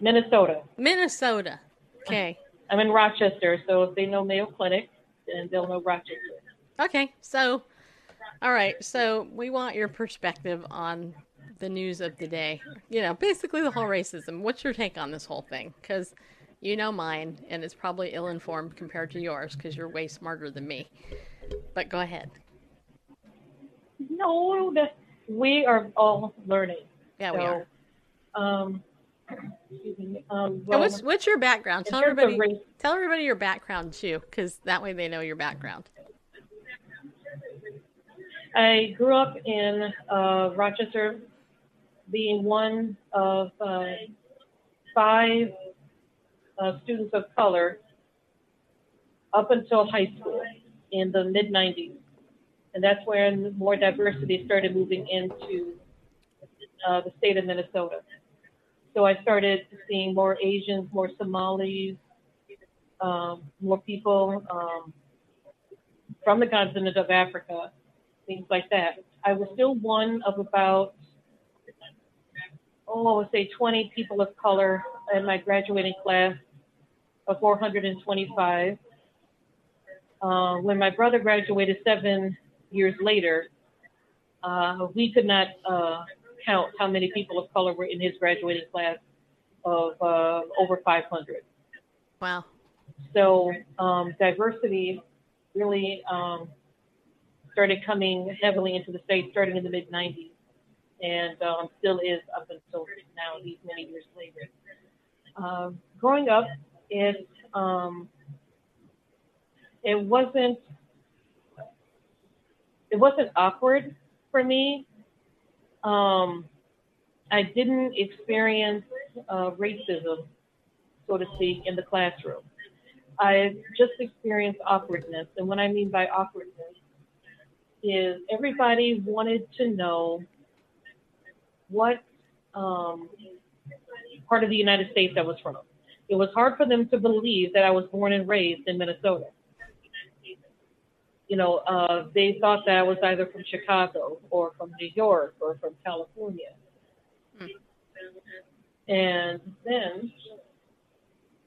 Minnesota. Minnesota. Okay. I'm in Rochester, so if they know Mayo Clinic, then they'll know Rochester. Okay, so, all right, so we want your perspective on the news of the day. You know, basically the whole racism. What's your take on this whole thing? Because you know mine, and it's probably ill-informed compared to yours because you're way smarter than me. But go ahead. No, we are all learning. Yeah, so, we are. Um, excuse me. Um, well, what's, what's your background? Tell everybody, race, tell everybody your background, too, because that way they know your background. I grew up in uh, Rochester, being one of uh, five uh, students of color up until high school. In the mid nineties, and that's when more diversity started moving into uh, the state of Minnesota. So I started seeing more Asians, more Somalis, um, more people um, from the continent of Africa, things like that. I was still one of about, oh, I would say twenty people of color in my graduating class of four hundred twenty-five. Uh, when my brother graduated seven years later, uh, we could not uh, count how many people of color were in his graduating class of uh, over five hundred. Wow. So um, diversity really um, started coming heavily into the state starting in the mid nineties, and um, still is up until now, these many years later. Uh, growing up, it... Um, It wasn't, it wasn't awkward for me. Um, I didn't experience uh, racism, so to speak, in the classroom. I just experienced awkwardness. And what I mean by awkwardness is everybody wanted to know what um, part of the United States I was from. It was hard for them to believe that I was born and raised in Minnesota. You know, uh, they thought that I was either from Chicago or from New York or from California. Hmm. And then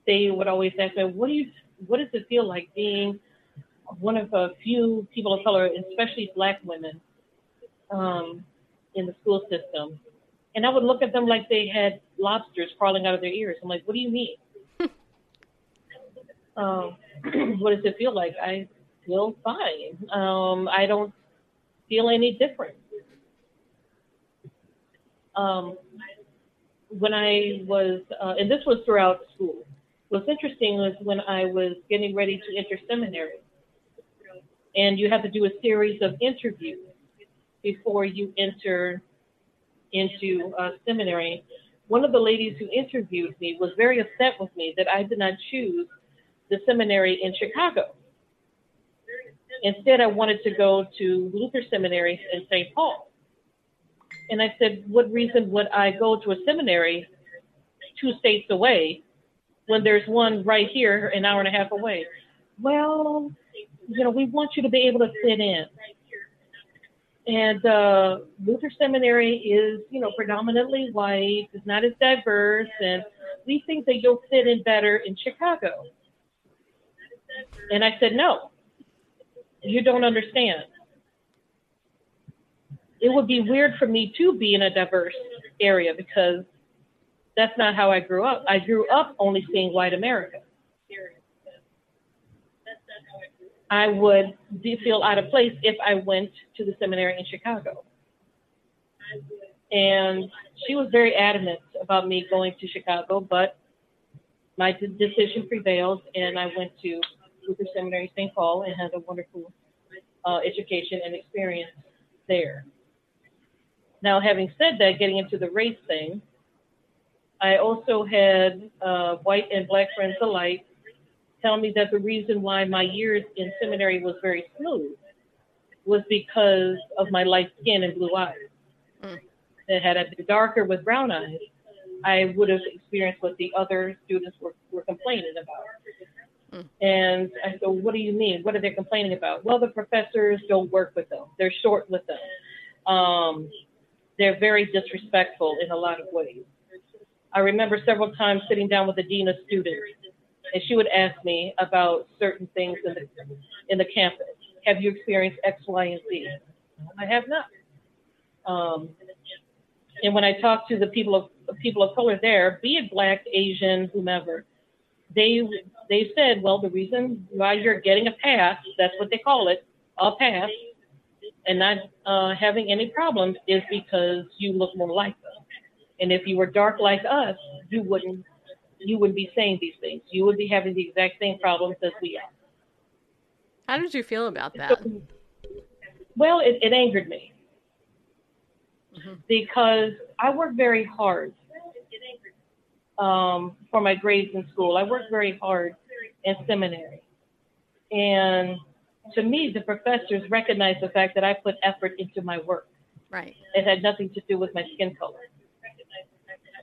they would always ask me, what do you, what does it feel like being one of a few people of color, especially black women, um, in the school system? And I would look at them like they had lobsters crawling out of their ears. I'm like, what do you mean? um, what does it feel like? I... Well, fine. Um, I don't feel any different. Um, when I was, uh, and this was throughout school. What's interesting was when I was getting ready to enter seminary, and you have to do a series of interviews before you enter into uh, seminary. One of the ladies who interviewed me was very upset with me that I did not choose the seminary in Chicago. Instead, I wanted to go to Luther Seminary in Saint Paul. And I said, what reason would I go to a seminary two states away when there's one right here an hour and a half away? Well, you know, we want you to be able to fit in. And uh, Luther Seminary is, you know, predominantly white. It's not as diverse. And we think that you'll fit in better in Chicago. And I said, no. You don't understand. It would be weird for me to be in a diverse area because that's not how I grew up. I grew up only seeing white America. I would be, feel out of place if I went to the seminary in Chicago. And she was very adamant about me going to Chicago, but my decision prevailed and I went to Luther Seminary, Saint Paul, and had a wonderful uh, education and experience there. Now, having said that, getting into the race thing, I also had uh, white and black friends alike tell me that the reason why my years in seminary was very smooth was because of my light skin and blue eyes. Mm. And had I been darker with brown eyes, I would have experienced what the other students were, were complaining about. Mm. And I said, what do you mean? What are they complaining about? Well, the professors don't work with them. They're short with them. Um, they're very disrespectful in a lot of ways. I remember several times sitting down with the dean of students, and she would ask me about certain things in the in the campus. Have you experienced X, Y, and Z? I have not. Um, and when I talked to the people of people of color there, be it black, Asian, whomever, they they said, well, the reason why you're getting a pass, that's what they call it, a pass, and not uh, having any problems is because you look more like us. And if you were dark like us, you wouldn't you wouldn't be saying these things. You would be having the exact same problems as we are. How did you feel about that? So, well, it, it angered me. Mm-hmm. Because I worked very hard um, for my grades in school. I worked very hard in seminary. And to me, the professors recognized the fact that I put effort into my work. Right. It had nothing to do with my skin color.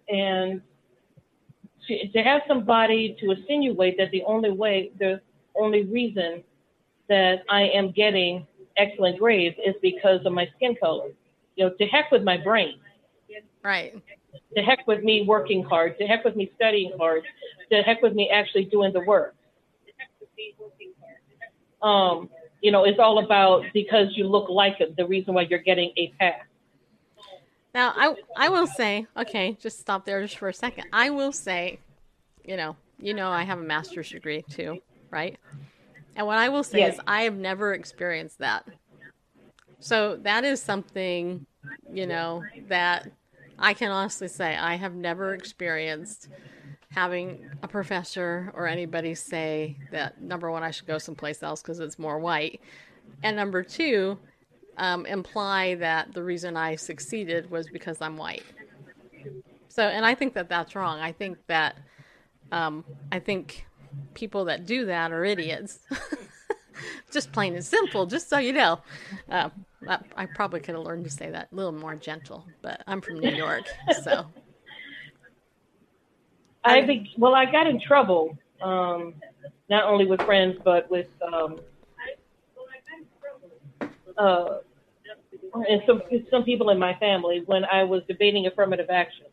And to, to have somebody to insinuate that the only way, the only reason that I am getting excellent grades is because of my skin color. You know, to heck with my brain. Right. To heck with me working hard. To heck with me studying hard. To heck with me actually doing the work. Um, you know, it's all about because you look like it, the reason why you're getting a pass. Now, I I will say, okay, just stop there just for a second. I will say, you know, you know I have a master's degree too, right? And what I will say yes. is I have never experienced that. So that is something, you know, that I can honestly say I have never experienced having a professor or anybody say that, number one, I should go someplace else because it's more white. And number two, Um, imply that the reason I succeeded was because I'm white. So, and I think that that's wrong. I think that, um, I think people that do that are idiots. Just plain and simple, just so you know. Uh, I, I probably could have learned to say that a little more gentle, but I'm from New York, so. I be- Well, I got in trouble, um, not only with friends, but with... Um, Uh, and some some people in my family when I was debating affirmative action,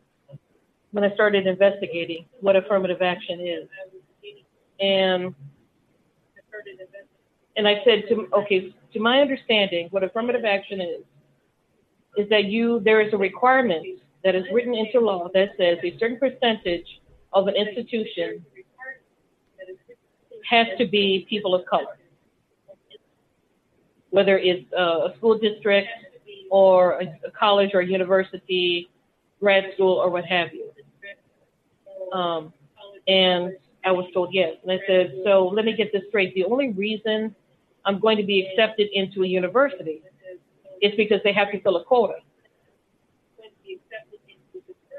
when I started investigating what affirmative action is, and and I said to okay to my understanding what affirmative action is is that you there is a requirement that is written into law that says a certain percentage of an institution has to be people of color. Whether it's a school district or a college or a university, grad school or what have you. Um, and I was told yes. And I said, so let me get this straight. The only reason I'm going to be accepted into a university is because they have to fill a quota.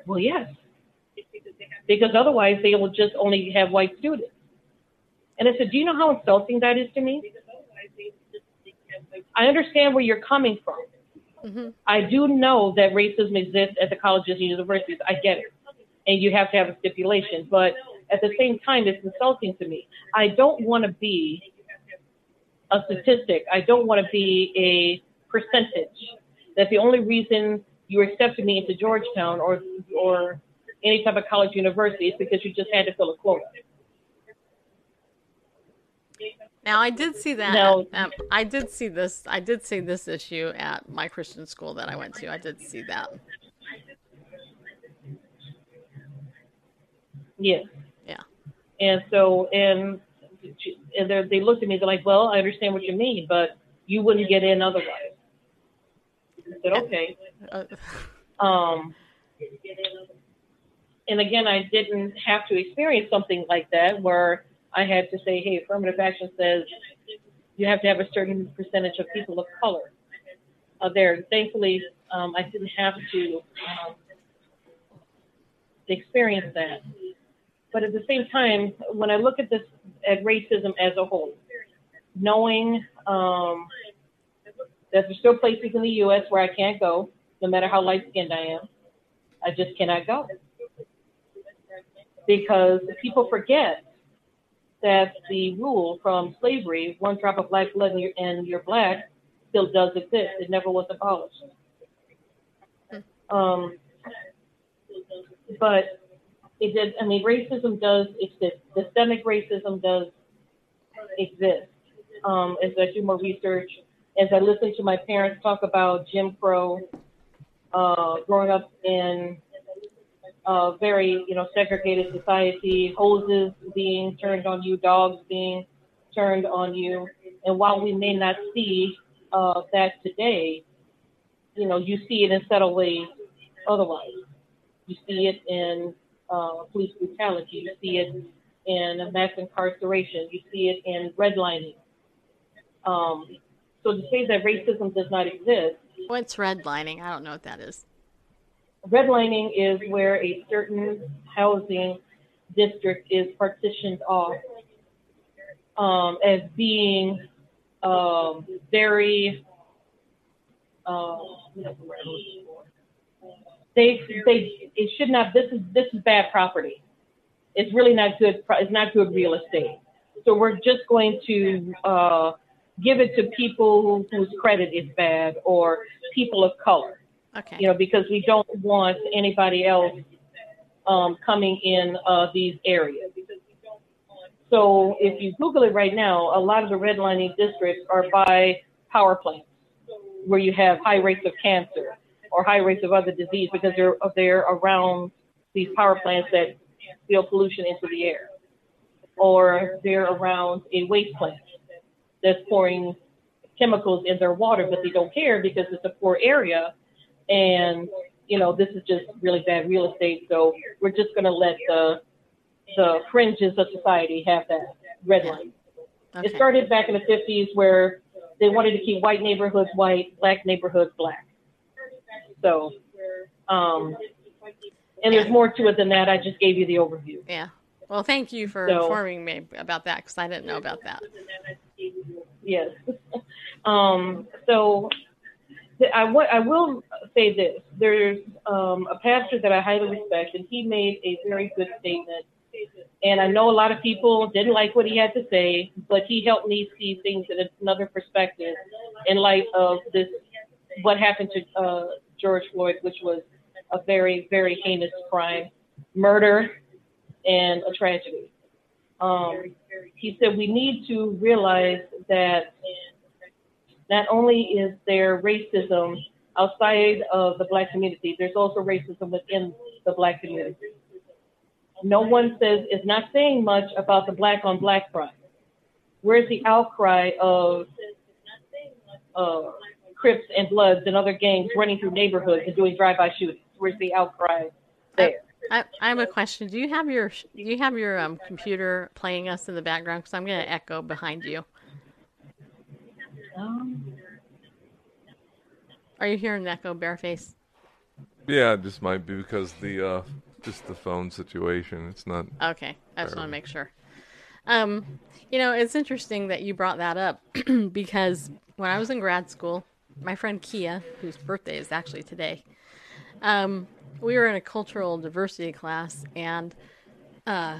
Well, yes. Because otherwise they will just only have white students. And I said, do you know how insulting that is to me? I understand where you're coming from. Mm-hmm. I do know that racism exists at the colleges and universities. I get it. And you have to have a stipulation. But at the same time, it's insulting to me. I don't want to be a statistic. I don't want to be a percentage. That's the only reason you accepted me into Georgetown or or any type of college university is because you just had to fill a quota. Now I did see that. No. Um, I did see this. I did see this issue at my Christian school that I went to. I did see that. Yeah. Yeah. And so, and, and they looked at me. They're like, "Well, I understand what you mean, but you wouldn't get in otherwise." I said, "Okay." Um. And again, I didn't have to experience something like that where I had to say, hey, affirmative action says you have to have a certain percentage of people of color. uh, there. Thankfully, um, I didn't have to um, experience that. But at the same time, when I look at this, at racism as a whole, knowing um, that there's still places in the U S where I can't go, no matter how light-skinned I am, I just cannot go. Because people forget that the rule from slavery, one drop of black blood and you're, and you're black, still does exist. It never was abolished. Um, but it did, I mean, racism does exist. Systemic racism does exist. Um, as I do more research, as I listen to my parents talk about Jim Crow, uh, growing up in Uh, very, you know, segregated society, hoses being turned on you, dogs being turned on you. And while we may not see uh, that today, you know, you see it in subtle ways otherwise. You see it in uh, police brutality. You see it in mass incarceration. You see it in redlining. Um, so to say that racism does not exist. What's redlining? I don't know what that is. Redlining is where a certain housing district is partitioned off um, as being um, very, uh, they, they, it should not, this is, this is bad property. It's really not good, it's not good real estate. So we're just going to uh, give it to people whose credit is bad or people of color. Okay. You know, because we don't want anybody else um, coming in uh, these areas. So if you Google it right now, a lot of the redlining districts are by power plants where you have high rates of cancer or high rates of other disease because they're, they're around these power plants that spill pollution into the air. Or they're around a waste plant that's pouring chemicals in their water, but they don't care because it's a poor area. And, you know, this is just really bad real estate. So we're just going to let the the fringes of society have that redlining. Okay. It started back in the fifties where they wanted to keep white neighborhoods white, black neighborhoods black. So, um, and there's more to it than that. I just gave you the overview. Yeah. Well, thank you for so, informing me about that because I didn't know about that. Yes. um, so... I, w- I will say this. There's um, a pastor that I highly respect, and he made a very good statement. And I know a lot of people didn't like what he had to say, but he helped me see things in another perspective in light of this, what happened to uh, George Floyd, which was a very, very heinous crime, murder, and a tragedy. Um, he said we need to realize that not only is there racism outside of the black community, there's also racism within the black community. No one says, is not saying much about the black on black crime. Where's the outcry of uh, Crips and Bloods and other gangs running through neighborhoods and doing drive-by shootings? Where's the outcry there? I, I have a question. Do you have your do you have your um, computer playing us in the background? Because I'm going to echo behind you. Um, Are you hearing that go bareface? Yeah, this might be because the uh, just the phone situation. It's not okay. I just want to make sure. Um, you know, it's interesting that you brought that up because when I was in grad school, my friend Kia, whose birthday is actually today, um, we were in a cultural diversity class, and uh,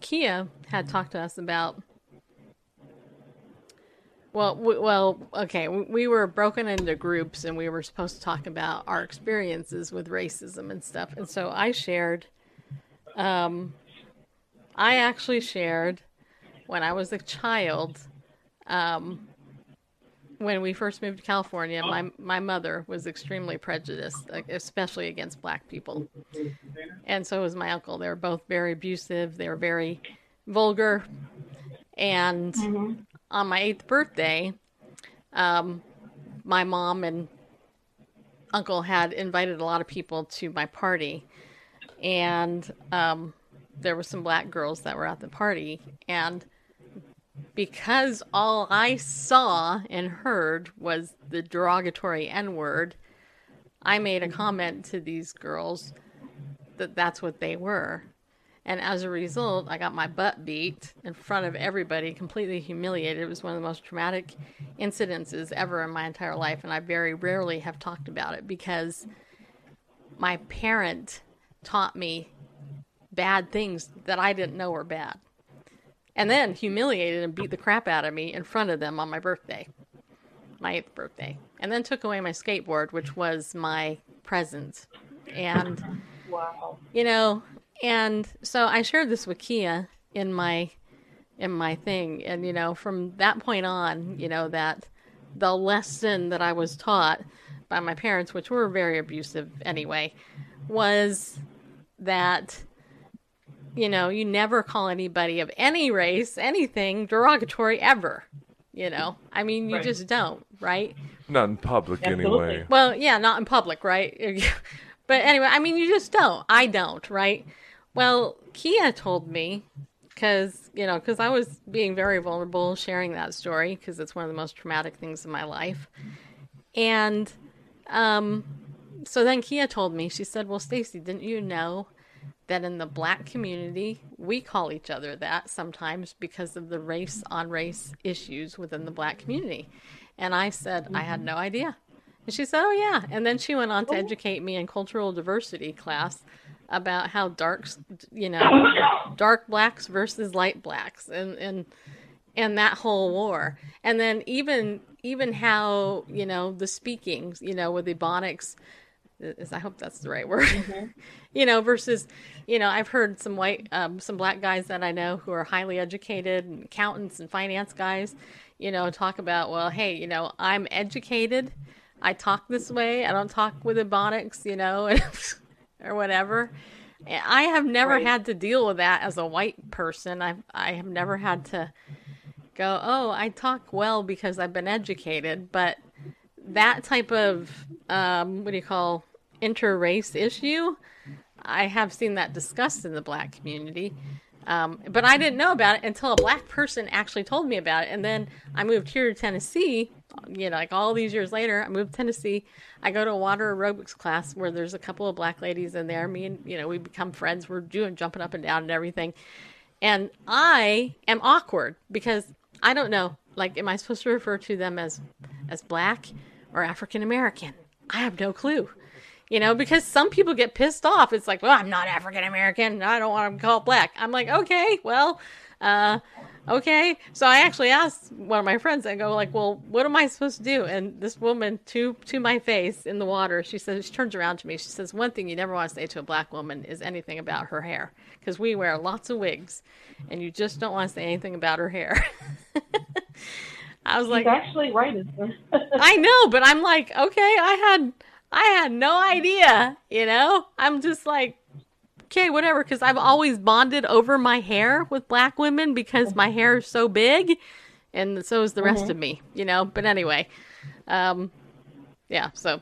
Kia had talked to us about. Well, we, well, okay, we were broken into groups and we were supposed to talk about our experiences with racism and stuff. And so I shared, um, I actually shared when I was a child, um, when we first moved to California, my, my mother was extremely prejudiced, especially against black people. And so was my uncle. They were both very abusive. They were very vulgar. And... Mm-hmm. On my eighth birthday, um, my mom and uncle had invited a lot of people to my party. And um, there were some black girls that were at the party. And because all I saw and heard was the derogatory N-word, I made a comment to these girls that that's what they were. And as a result, I got my butt beat in front of everybody, completely humiliated. It was one of the most traumatic incidences ever in my entire life, and I very rarely have talked about it because my parent taught me bad things that I didn't know were bad. And then humiliated and beat the crap out of me in front of them on my birthday, my eighth birthday. And then took away my skateboard, which was my present. And, wow. you know... And so I shared this with Kia in my, in my thing. And, you know, from that point on, you know, that the lesson that I was taught by my parents, which were very abusive anyway, was that, you know, you never call anybody of any race, anything derogatory ever. You know, I mean, you right. just don't, right? Not in public Absolutely. Anyway. Well, yeah, not in public, right? But anyway, I mean, you just don't. I don't, right? Well, Kia told me, because, you know, because I was being very vulnerable sharing that story, because it's one of the most traumatic things in my life. And um, so then Kia told me, she said, well, Stacey, didn't you know that in the black community, we call each other that sometimes because of the race-on-race issues within the black community? And I said, mm-hmm. I had no idea. And she said, oh, yeah. And then she went on to educate me in cultural diversity class about how darks, you know, dark blacks versus light blacks and, and, and that whole war. And then even, even how, you know, the speakings, you know, with Ebonics, is, I hope that's the right word, mm-hmm. you know, versus, you know, I've heard some white, um, some black guys that I know who are highly educated and accountants and finance guys, you know, talk about, well, hey, you know, I'm educated. I talk this way. I don't talk with Ebonics, you know, or whatever. I have never right. had to deal with that as a white person. I I have never had to go, oh, I talk well because I've been educated. But that type of, um, what do you call, inter-race issue, I have seen that discussed in the black community. Um, but I didn't know about it until a black person actually told me about it. And then I moved here to Tennessee, you know, like all these years later, I moved to Tennessee. I go to a water aerobics class where there's a couple of black ladies in there. Me and, you know, we become friends. We're doing jumping up and down and everything. And I am awkward because I don't know, like, am I supposed to refer to them as, as black or African-American? I have no clue. You know, because some people get pissed off. It's like, well, I'm not African-American. I don't want to call black. I'm like, okay, well, uh, okay. So I actually asked one of my friends, I go like, well, what am I supposed to do? And this woman to, to my face in the water, she says, she turns around to me. She says, one thing you never want to say to a black woman is anything about her hair. Because we wear lots of wigs and you just don't want to say anything about her hair. I was She's like, actually right. I know, but I'm like, okay, I had... I had no idea, you know? I'm just like, okay, whatever, because I've always bonded over my hair with black women because my hair is so big, and so is the rest mm-hmm. of me, you know? But anyway, um, yeah, so,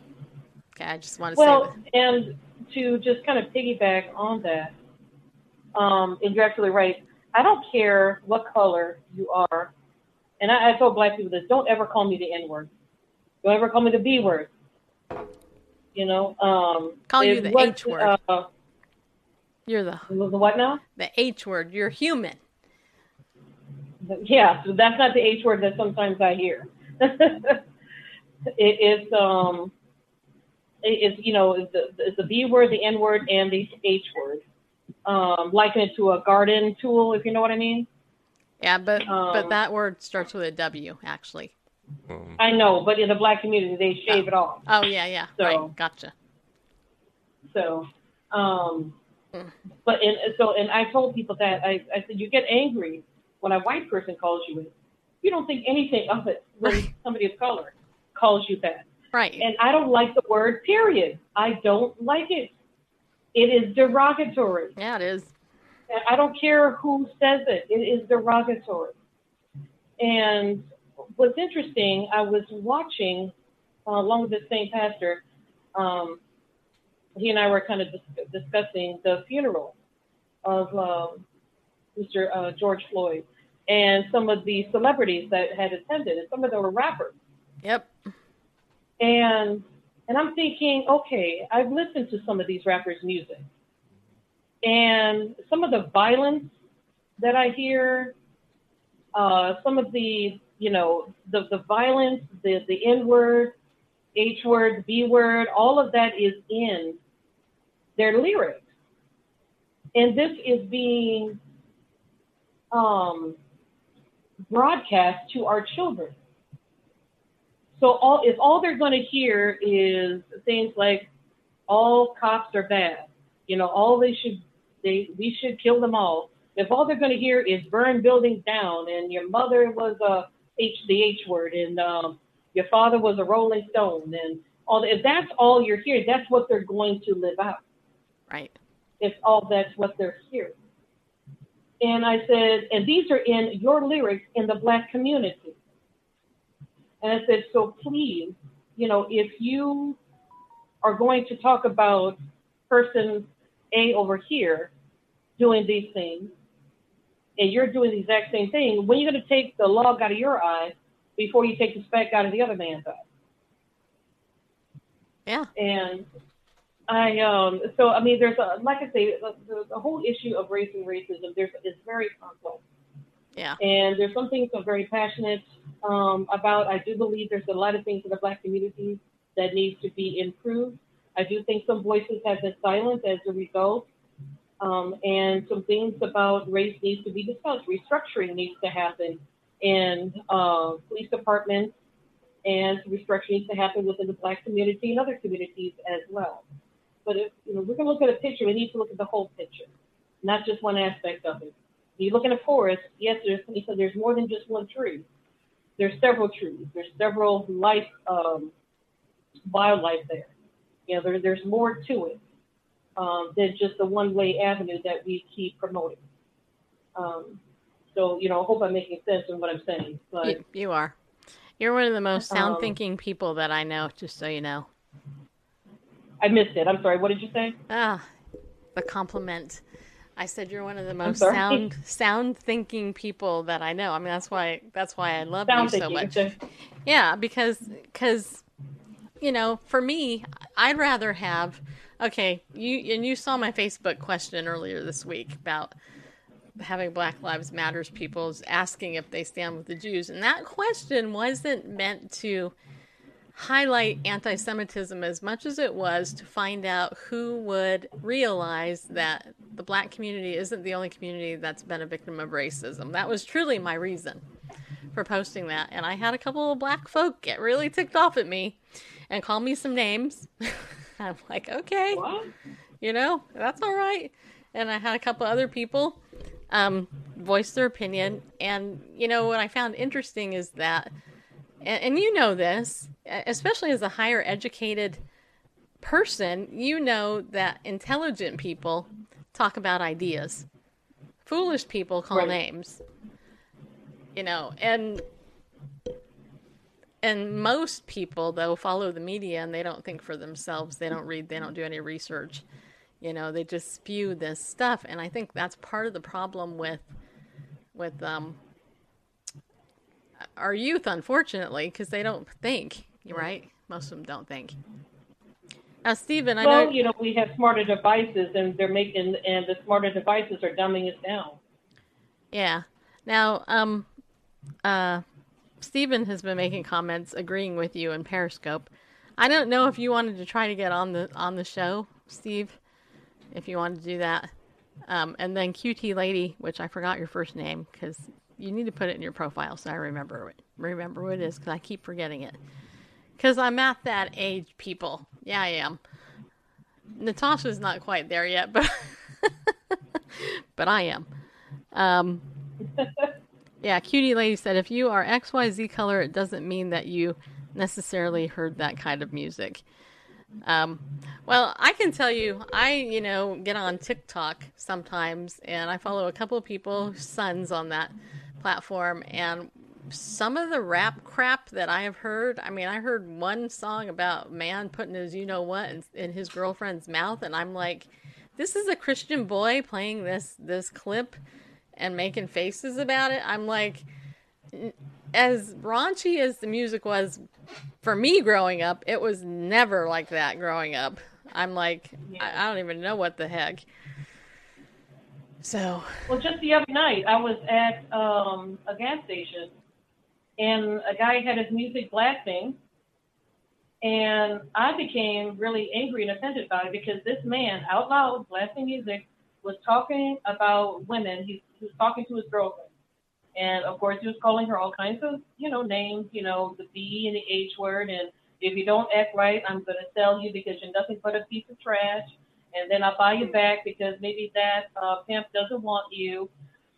okay, I just want to well, say Well, and to just kind of piggyback on that, um, and you're actually right, I don't care what color you are, and I, I told black people this, don't ever call me the N-word. Don't ever call me the B-word. You know, um, call you the what, H word. Uh, You're the the what now? The H word. You're human. Yeah, so that's not the H word that sometimes I hear. it, it's um, it, it's you know, it's the, it's the B word, the N word, and the H word. Um, liken it to a garden tool, if you know what I mean. Yeah, but um, but that word starts with a W, actually. I know, but in the black community, they shave oh. it off. Oh, yeah, yeah. So, right. Gotcha. So, um, mm. but, and so, and I told people that, I, I said, you get angry when a white person calls you it. You don't think anything of it when right. somebody of color calls you that. Right. And I don't like the word, period. I don't like it. It is derogatory. Yeah, it is. And I don't care who says it. It is derogatory. And what's interesting, I was watching, uh, along with the same pastor, um, he and I were kind of dis- discussing the funeral of um, Mister Uh, George Floyd. and some of the celebrities that had attended, and some of them were rappers. Yep. And and I'm thinking, okay, I've listened to some of these rappers' music, and some of the violence that I hear, uh, some of the, you know, the, the violence, the, the N word, H word, B word, all of that is in their lyrics. And this is being um, broadcast to our children. So all, if all they're going to hear is things like, all cops are bad, you know, all they should, they we should kill them all. If all they're going to hear is burn buildings down, and your mother was a H, the H word, and um, your father was a Rolling Stone, and all the, if that's all you're hearing, that's what they're going to live out. Right. If all that's what they're hearing. And I said, and these are in your lyrics in the Black community. And I said, so please, you know, if you are going to talk about person A over here doing these things, and you're doing the exact same thing, when are you going to take the log out of your eye before you take the speck out of the other man's eye? Yeah. And I, um, so, I mean, there's a, like I say, the, the whole issue of race and racism, there's, it's very complex. Yeah. And there's some things I'm very passionate um, about. I do believe there's a lot of things in the Black community that needs to be improved. I do think some voices have been silenced as a result. Um, and some things about race needs to be discussed. Restructuring needs to happen in uh, police departments, and restructuring needs to happen within the Black community and other communities as well. But if you know, we're going to look at a picture, we need to look at the whole picture, not just one aspect of it. You look at a forest, yes, there's, so there's more than just one tree. There's several trees. There's several life, um, wildlife there. You know, there, there's more to it um, than just the one-way avenue that we keep promoting. Um, so, you know, I hope I'm making sense in what I'm saying. But you, you are. You're one of the most sound-thinking um, people that I know, just so you know. I missed it. I'm sorry. What did you say? Ah, the compliment. I said you're one of the most sound, sound thinking people that I know. I mean, that's why that's why I love sound you so much. Too. Yeah, because because you know, for me, I'd rather have okay. You and you saw my Facebook question earlier this week about having Black Lives Matter people's asking if they stand with the Jews, and that question wasn't meant to highlight anti-Semitism as much as it was to find out who would realize that the Black community isn't the only community that's been a victim of racism. That was truly my reason for posting that. And I had a couple of Black folk get really ticked off at me and call me some names. I'm like, okay, what? You know, that's all right. And I had a couple other people um, voice their opinion. And, you know, what I found interesting is that, and, and you know this, especially as a higher educated person, you know that intelligent people talk about ideas. Foolish people call right. names. You know, and and most people, though, follow the media and they don't think for themselves. They don't read. They don't do any research. You know, they just spew this stuff. And I think that's part of the problem with with um, our youth, unfortunately, because they don't think. You're right. Most of them don't think. Now, Stephen, I well, know... you know, we have smarter devices, and they're making, and the smarter devices are dumbing us down. Yeah. Now, um, uh, Stephen has been making comments agreeing with you in Periscope. I don't know if you wanted to try to get on the on the show, Steve, if you wanted to do that. Um, and then Q T Lady, which I forgot your first name, because you need to put it in your profile so I remember it. Remember what it is, because I keep forgetting it. Because I'm at that age, people. Yeah, I am. Natasha's not quite there yet, but but I am. Um, yeah, Cutie Lady said, if you are X Y Z color, it doesn't mean that you necessarily heard that kind of music. Um, well, I can tell you, I, you know, get on TikTok sometimes, and I follow a couple of people, sons on that platform, and some of the rap crap that I have heard, I mean, I heard one song about man putting his you-know-what in, in his girlfriend's mouth, and I'm like, this is a Christian boy playing this this clip and making faces about it. I'm like, as raunchy as the music was for me growing up, it was never like that growing up. I'm like, yeah. I, I don't even know what the heck. So. Well, just the other night, I was at um, a gas station, and a guy had his music blasting, and I became really angry and offended by it because this man, out loud, blasting music, was talking about women. He, he was talking to his girlfriend. And, of course, he was calling her all kinds of, you know, names, you know, the B and the H word. And if you don't act right, I'm going to sell you because you're nothing but a piece of trash. And then I'll buy you back because maybe that uh, pimp doesn't want you.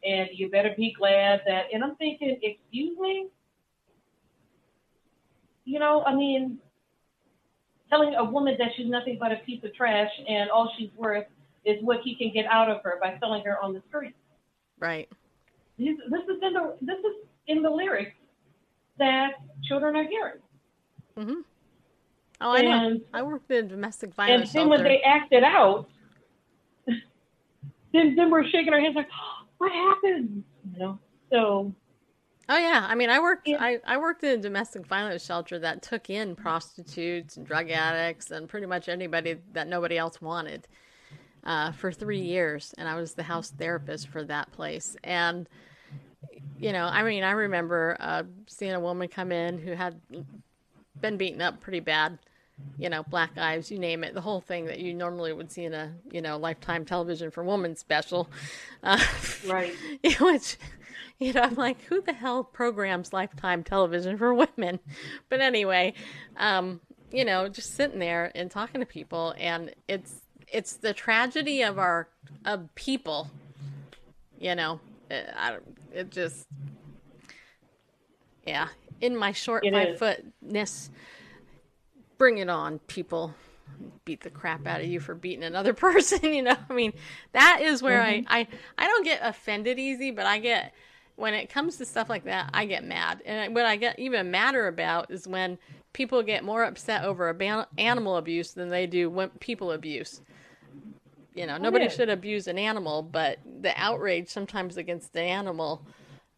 And you better be glad that. And I'm thinking, excuse me? You know, I mean, telling a woman that she's nothing but a piece of trash and all she's worth is what he can get out of her by selling her on the street. Right. This is in the this is in the lyrics that children are hearing. Mm-hmm. Oh, I and, know. I worked in domestic violence. And then when they acted out, then then we're shaking our heads like, oh, "What happened?" You know. So. Oh yeah, I mean, I worked. Yeah. I, I worked in a domestic violence shelter that took in prostitutes, and drug addicts, and pretty much anybody that nobody else wanted. Uh, for three years, and I was the house therapist for that place. And, you know, I mean, I remember uh, seeing a woman come in who had been beaten up pretty bad, you know, black eyes, you name it, the whole thing that you normally would see in a, you know, Lifetime Television for Women special. Uh, right. Which, you know, I'm like, who the hell programs Lifetime Television for Women? But anyway, um, you know, just sitting there and talking to people, and it's, It's the tragedy of our of people, you know. It, I, it just, yeah. In my short five footness, bring it on, people. Beat the crap out of you for beating another person. You know, I mean, that is where mm-hmm. I, I I don't get offended easy, but I get when it comes to stuff like that, I get mad. And what I get even madder about is when people get more upset over a animal abuse than they do people abuse. You know, nobody should abuse an animal, but the outrage sometimes against the animal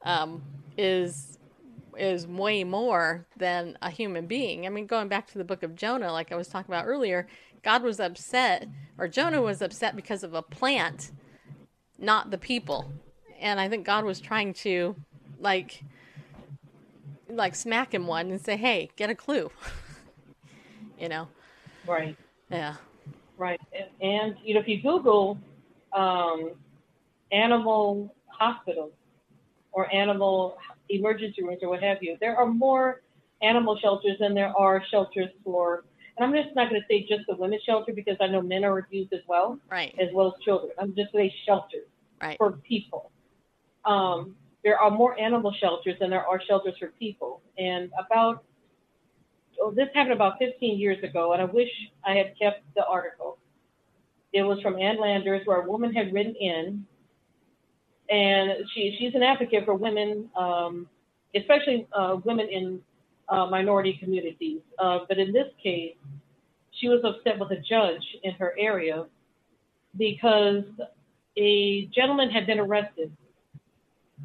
um, is is way more than a human being. I mean, going back to the book of Jonah, like I was talking about earlier, God was upset, or Jonah was upset because of a plant, not the people. And I think God was trying to, like, like smack him one and say, hey, get a clue. You know? Right. Yeah. Right. And, and, you know, if you Google um, animal hospitals or animal emergency rooms or what have you, there are more animal shelters than there are shelters for, and I'm just not going to say just the women's shelter because I know men are abused as well. Right. As well as children. I'm just saying shelters. Right. For people. Um, There are more animal shelters than there are shelters for people. And about, oh, this happened about fifteen years ago, and I wish I had kept the article. It was from Ann Landers, where a woman had written in, and she she's an advocate for women, um, especially uh, women in uh, minority communities. Uh, but in this case, she was upset with a judge in her area because a gentleman had been arrested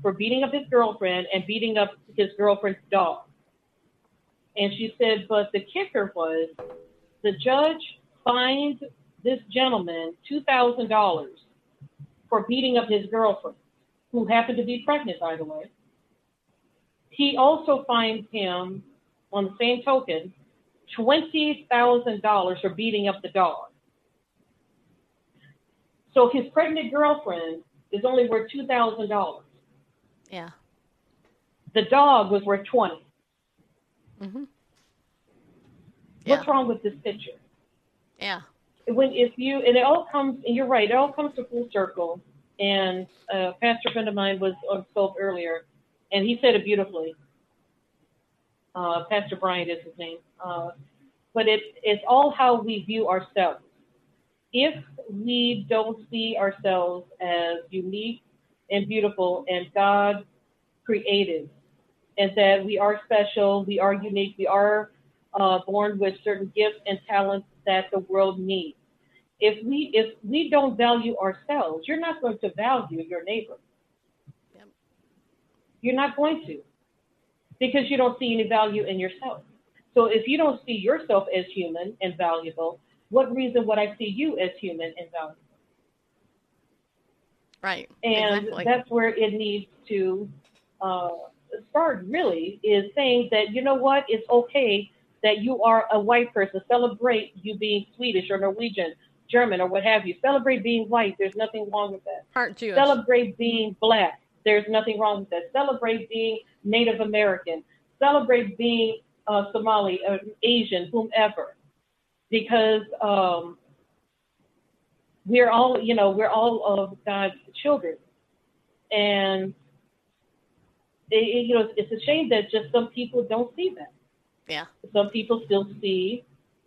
for beating up his girlfriend and beating up his girlfriend's dog. And she said, but the kicker was the judge fined this gentleman two thousand dollars for beating up his girlfriend, who happened to be pregnant, by the way. He also fined him, on the same token, twenty thousand dollars for beating up the dog. So his pregnant girlfriend is only worth two thousand dollars. Yeah. The dog was worth twenty. Mm-hmm. Yeah. What's wrong with this picture? Yeah. When if you and it all comes and you're right, it all comes to full circle. And a pastor friend of mine was on Scope earlier, and he said it beautifully. Uh, Pastor Bryant is his name. Uh, but it it's all how we view ourselves. If we don't see ourselves as unique and beautiful and God created, and that we are special, we are unique, we are uh, born with certain gifts and talents that the world needs. If we if we don't value ourselves, you're not going to value your neighbor. You're not going to, because you don't see any value in yourself. So if you don't see yourself as human and valuable, what reason would I see you as human and valuable? Right. And exactly. That's where it needs to uh, start, really, is saying that, you know what, it's okay that you are a white person. Celebrate you being Swedish or Norwegian, German, or what have you. Celebrate being white. There's nothing wrong with that. Part Jewish. Celebrate being Black. There's nothing wrong with that. Celebrate being Native American. Celebrate being uh, Somali, or Asian, whomever, because um, we're all, you know, we're all of God's children. And it, it, you know, it's a shame that just some people don't see that. Yeah. Some people still see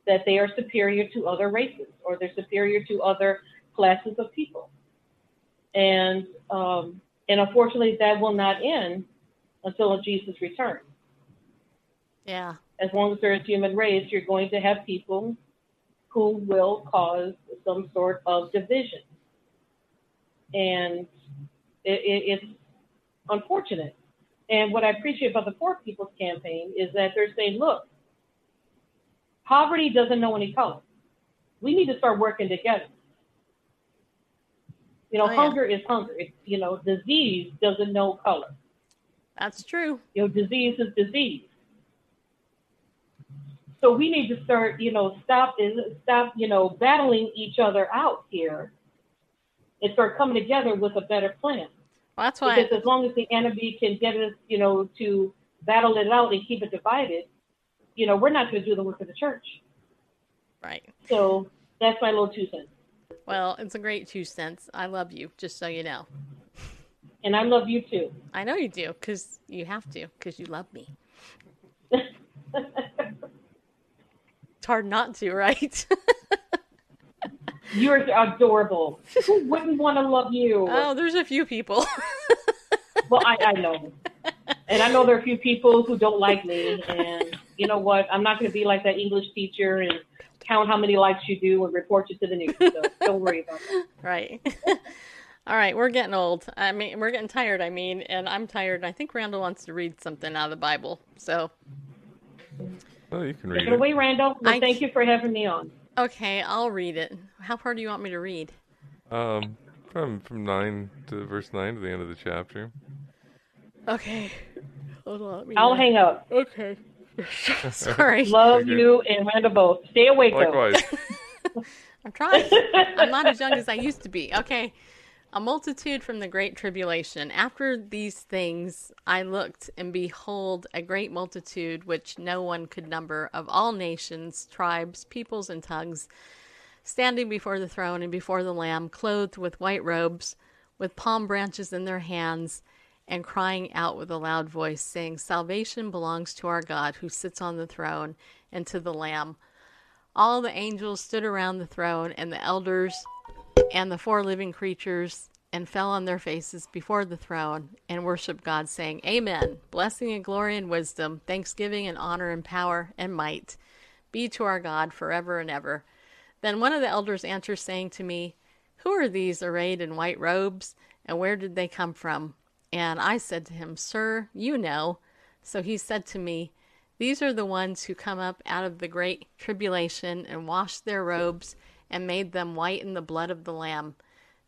that they are superior to other races, or they're superior to other classes of people. And, um, And unfortunately, that will not end until Jesus returns. Yeah. As long as there's a human race, you're going to have people who will cause some sort of division. And it, it, it's unfortunate. And what I appreciate about the Poor People's Campaign is that they're saying, look, poverty doesn't know any color. We need to start working together. You know, oh, yeah. Hunger is hunger. It's, you know, disease doesn't know color. That's true. You know, disease is disease. So we need to start, you know, stop, stop, you know, battling each other out here and start coming together with a better plan. Well, that's why. Because I, as long as the enemy can get us, you know, to battle it out and keep it divided, you know, we're not going to do the work of the church. Right. So that's my little two cents. Well, it's a great two cents. I love you, just so you know. And I love you too. I know you do, because you have to, because you love me. It's hard not to, right? You're adorable. Who wouldn't want to love you? Oh, there's a few people. Well, I, I know. And I know there are a few people who don't like me. And you know what? I'm not going to be like that English teacher and count how many likes you do and report you to the news. So don't worry about that. Right. All right. We're getting old. I mean, we're getting tired. I mean, and I'm tired. I think Randall wants to read something out of the Bible. So. Oh, you can read Take it. it away, Randall. Well, I... Thank you for having me on. Okay. I'll read it. How far do you want me to read? Um, from, from nine to verse nine to the end of the chapter. Okay. Hold on. I'll know. hang up. Okay. Sorry. Love okay. you and Randall both. Stay awake. Likewise. I'm trying. I'm not as young as I used to be. Okay. A multitude from the great tribulation. After these things, I looked, and behold, a great multitude which no one could number, of all nations, tribes, peoples, and tongues, standing before the throne and before the Lamb, clothed with white robes, with palm branches in their hands, and crying out with a loud voice, saying, Salvation belongs to our God who sits on the throne, and to the Lamb. All the angels stood around the throne, and the elders, and the four living creatures, and fell on their faces before the throne, and worshipped God, saying, Amen. Blessing and glory and wisdom, thanksgiving and honor and power and might be to our God forever and ever. Then one of the elders answered, saying to me, Who are these arrayed in white robes, and where did they come from? And I said to him, Sir, you know. So he said to me, These are the ones who come up out of the great tribulation and washed their robes and made them white in the blood of the Lamb.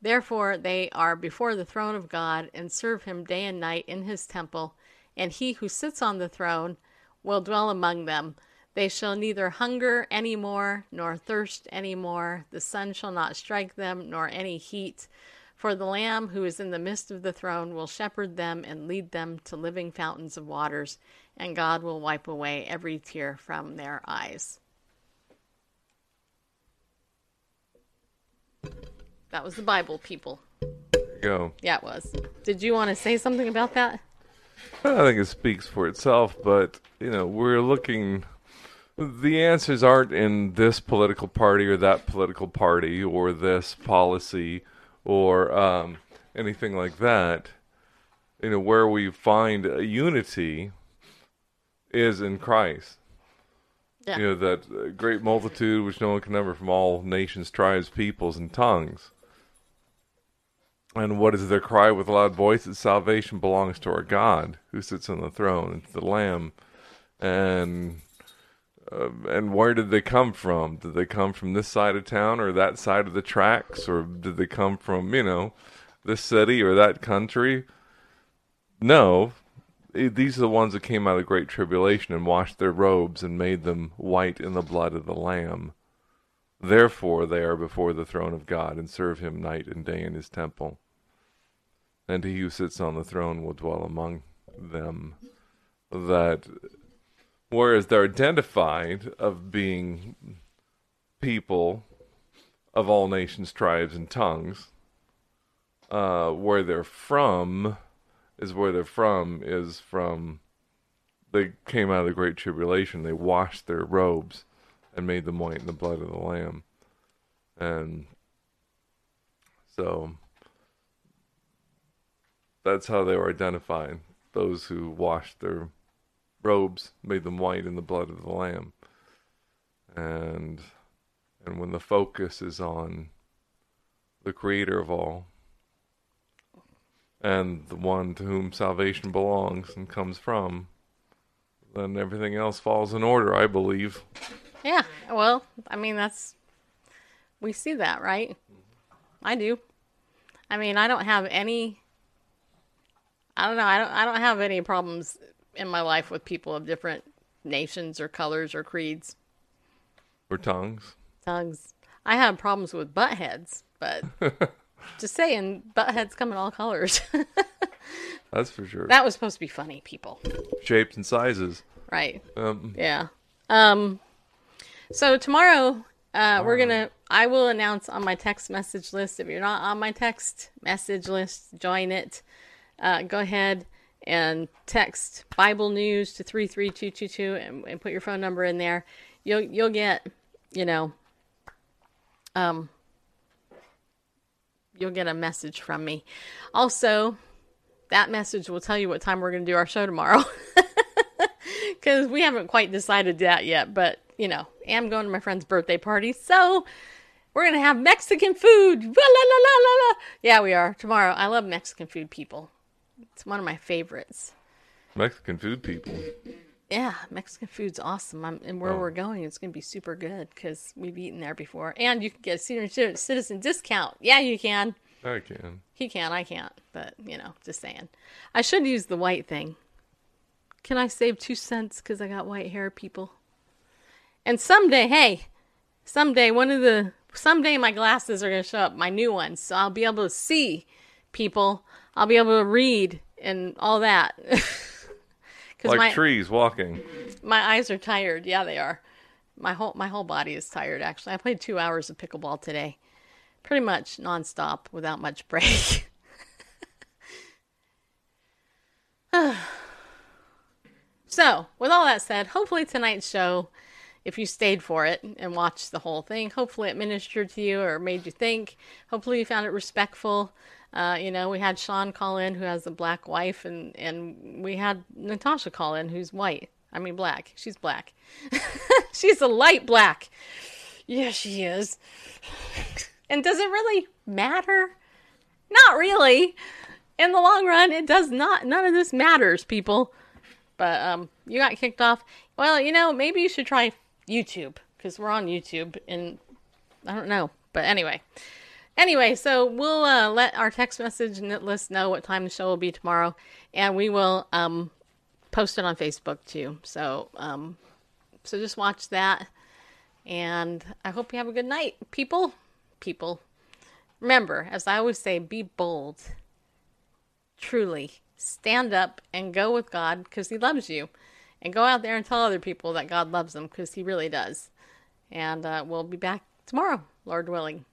Therefore they are before the throne of God and serve him day and night in his temple. And he who sits on the throne will dwell among them. They shall neither hunger any more nor thirst any more. The sun shall not strike them nor any heat. For the Lamb who is in the midst of the throne will shepherd them and lead them to living fountains of waters, and God will wipe away every tear from their eyes. That was the Bible, people. There you go. Yeah, it was. Did you want to say something about that? Well, I think it speaks for itself, but, you know, we're looking... The answers aren't in this political party or that political party or this policy or um, anything like that. You know, where we find a unity is in Christ. Yeah. You know, that great multitude which no one can number, from all nations, tribes, peoples, and tongues. And what is their cry with loud voice? That salvation belongs to our God who sits on the throne and to the Lamb. And uh, and where did they come from? Did they come from this side of town or that side of the tracks? Or did they come from, you know, this city or that country? No. These are the ones that came out of the Great Tribulation and washed their robes and made them white in the blood of the Lamb. Therefore they are before the throne of God and serve him night and day in his temple. And he who sits on the throne will dwell among them. That, whereas they're identified of being people of all nations, tribes, and tongues, uh, where they're from is where they're from is from, they came out of the Great Tribulation, they washed their robes and made them white in the blood of the Lamb. And so that's how they were identified. Those who washed their robes made them white in the blood of the Lamb. And and when the focus is on the Creator of all and the one to whom salvation belongs and comes from, then everything else falls in order, I believe. Yeah, well, I mean, that's, we see that, right? I do. I mean, I don't have any, I don't know, I don't, I don't have any problems in my life with people of different nations or colors or creeds. Or tongues. Tongues. I have problems with buttheads, but just saying, buttheads come in all colors. That's for sure. That was supposed to be funny, people. Shapes and sizes. Right. Um, yeah. Um... So tomorrow, uh, we're going to, I will announce on my text message list. If you're not on my text message list, join it. Uh, go ahead and text Bible News to three three two two two and, and put your phone number in there. You'll, you'll get, you know, um, you'll get a message from me. Also, that message will tell you what time we're going to do our show tomorrow. Because we haven't quite decided that yet, but you know, I'm going to my friend's birthday party, so we're going to have Mexican food. La, la, la, la, la. Yeah, we are. Tomorrow. I love Mexican food, people. It's one of my favorites. Mexican food, people. Yeah, Mexican food's awesome. I'm, and where oh. we're going, it's going to be super good, because we've eaten there before. And you can get a senior citizen discount. Yeah, you can. I can. He can, I can't. But, you know, just saying. I should use the white thing. Can I save two cents because I got white hair, people? And someday, hey, someday one of the someday my glasses are gonna show up, my new ones, so I'll be able to see people. I'll be able to read and all that. Like my, trees walking. My eyes are tired. Yeah, they are. My whole my whole body is tired. Actually, I played two hours of pickleball today, pretty much nonstop without much break. So, with all that said, hopefully tonight's show, if you stayed for it and watched the whole thing, hopefully it ministered to you or made you think. Hopefully you found it respectful. Uh, you know, we had Sean call in, who has a black wife, and, and we had Natasha call in, who's white. I mean, black. She's black. She's a light black. Yeah, she is. And does it really matter? Not really. In the long run, it does not. None of this matters, people. But um, you got kicked off. Well, you know, maybe you should try YouTube, because we're on YouTube, and I don't know, but anyway. Anyway, so we'll uh, let our text message list know what time the show will be tomorrow, and we will um, post it on Facebook, too. So, um, so just watch that, and I hope you have a good night, people. People. Remember, as I always say, be bold. Truly. Stand up and go with God, because he loves you. And go out there and tell other people that God loves them, because he really does. And uh, we'll be back tomorrow, Lord willing.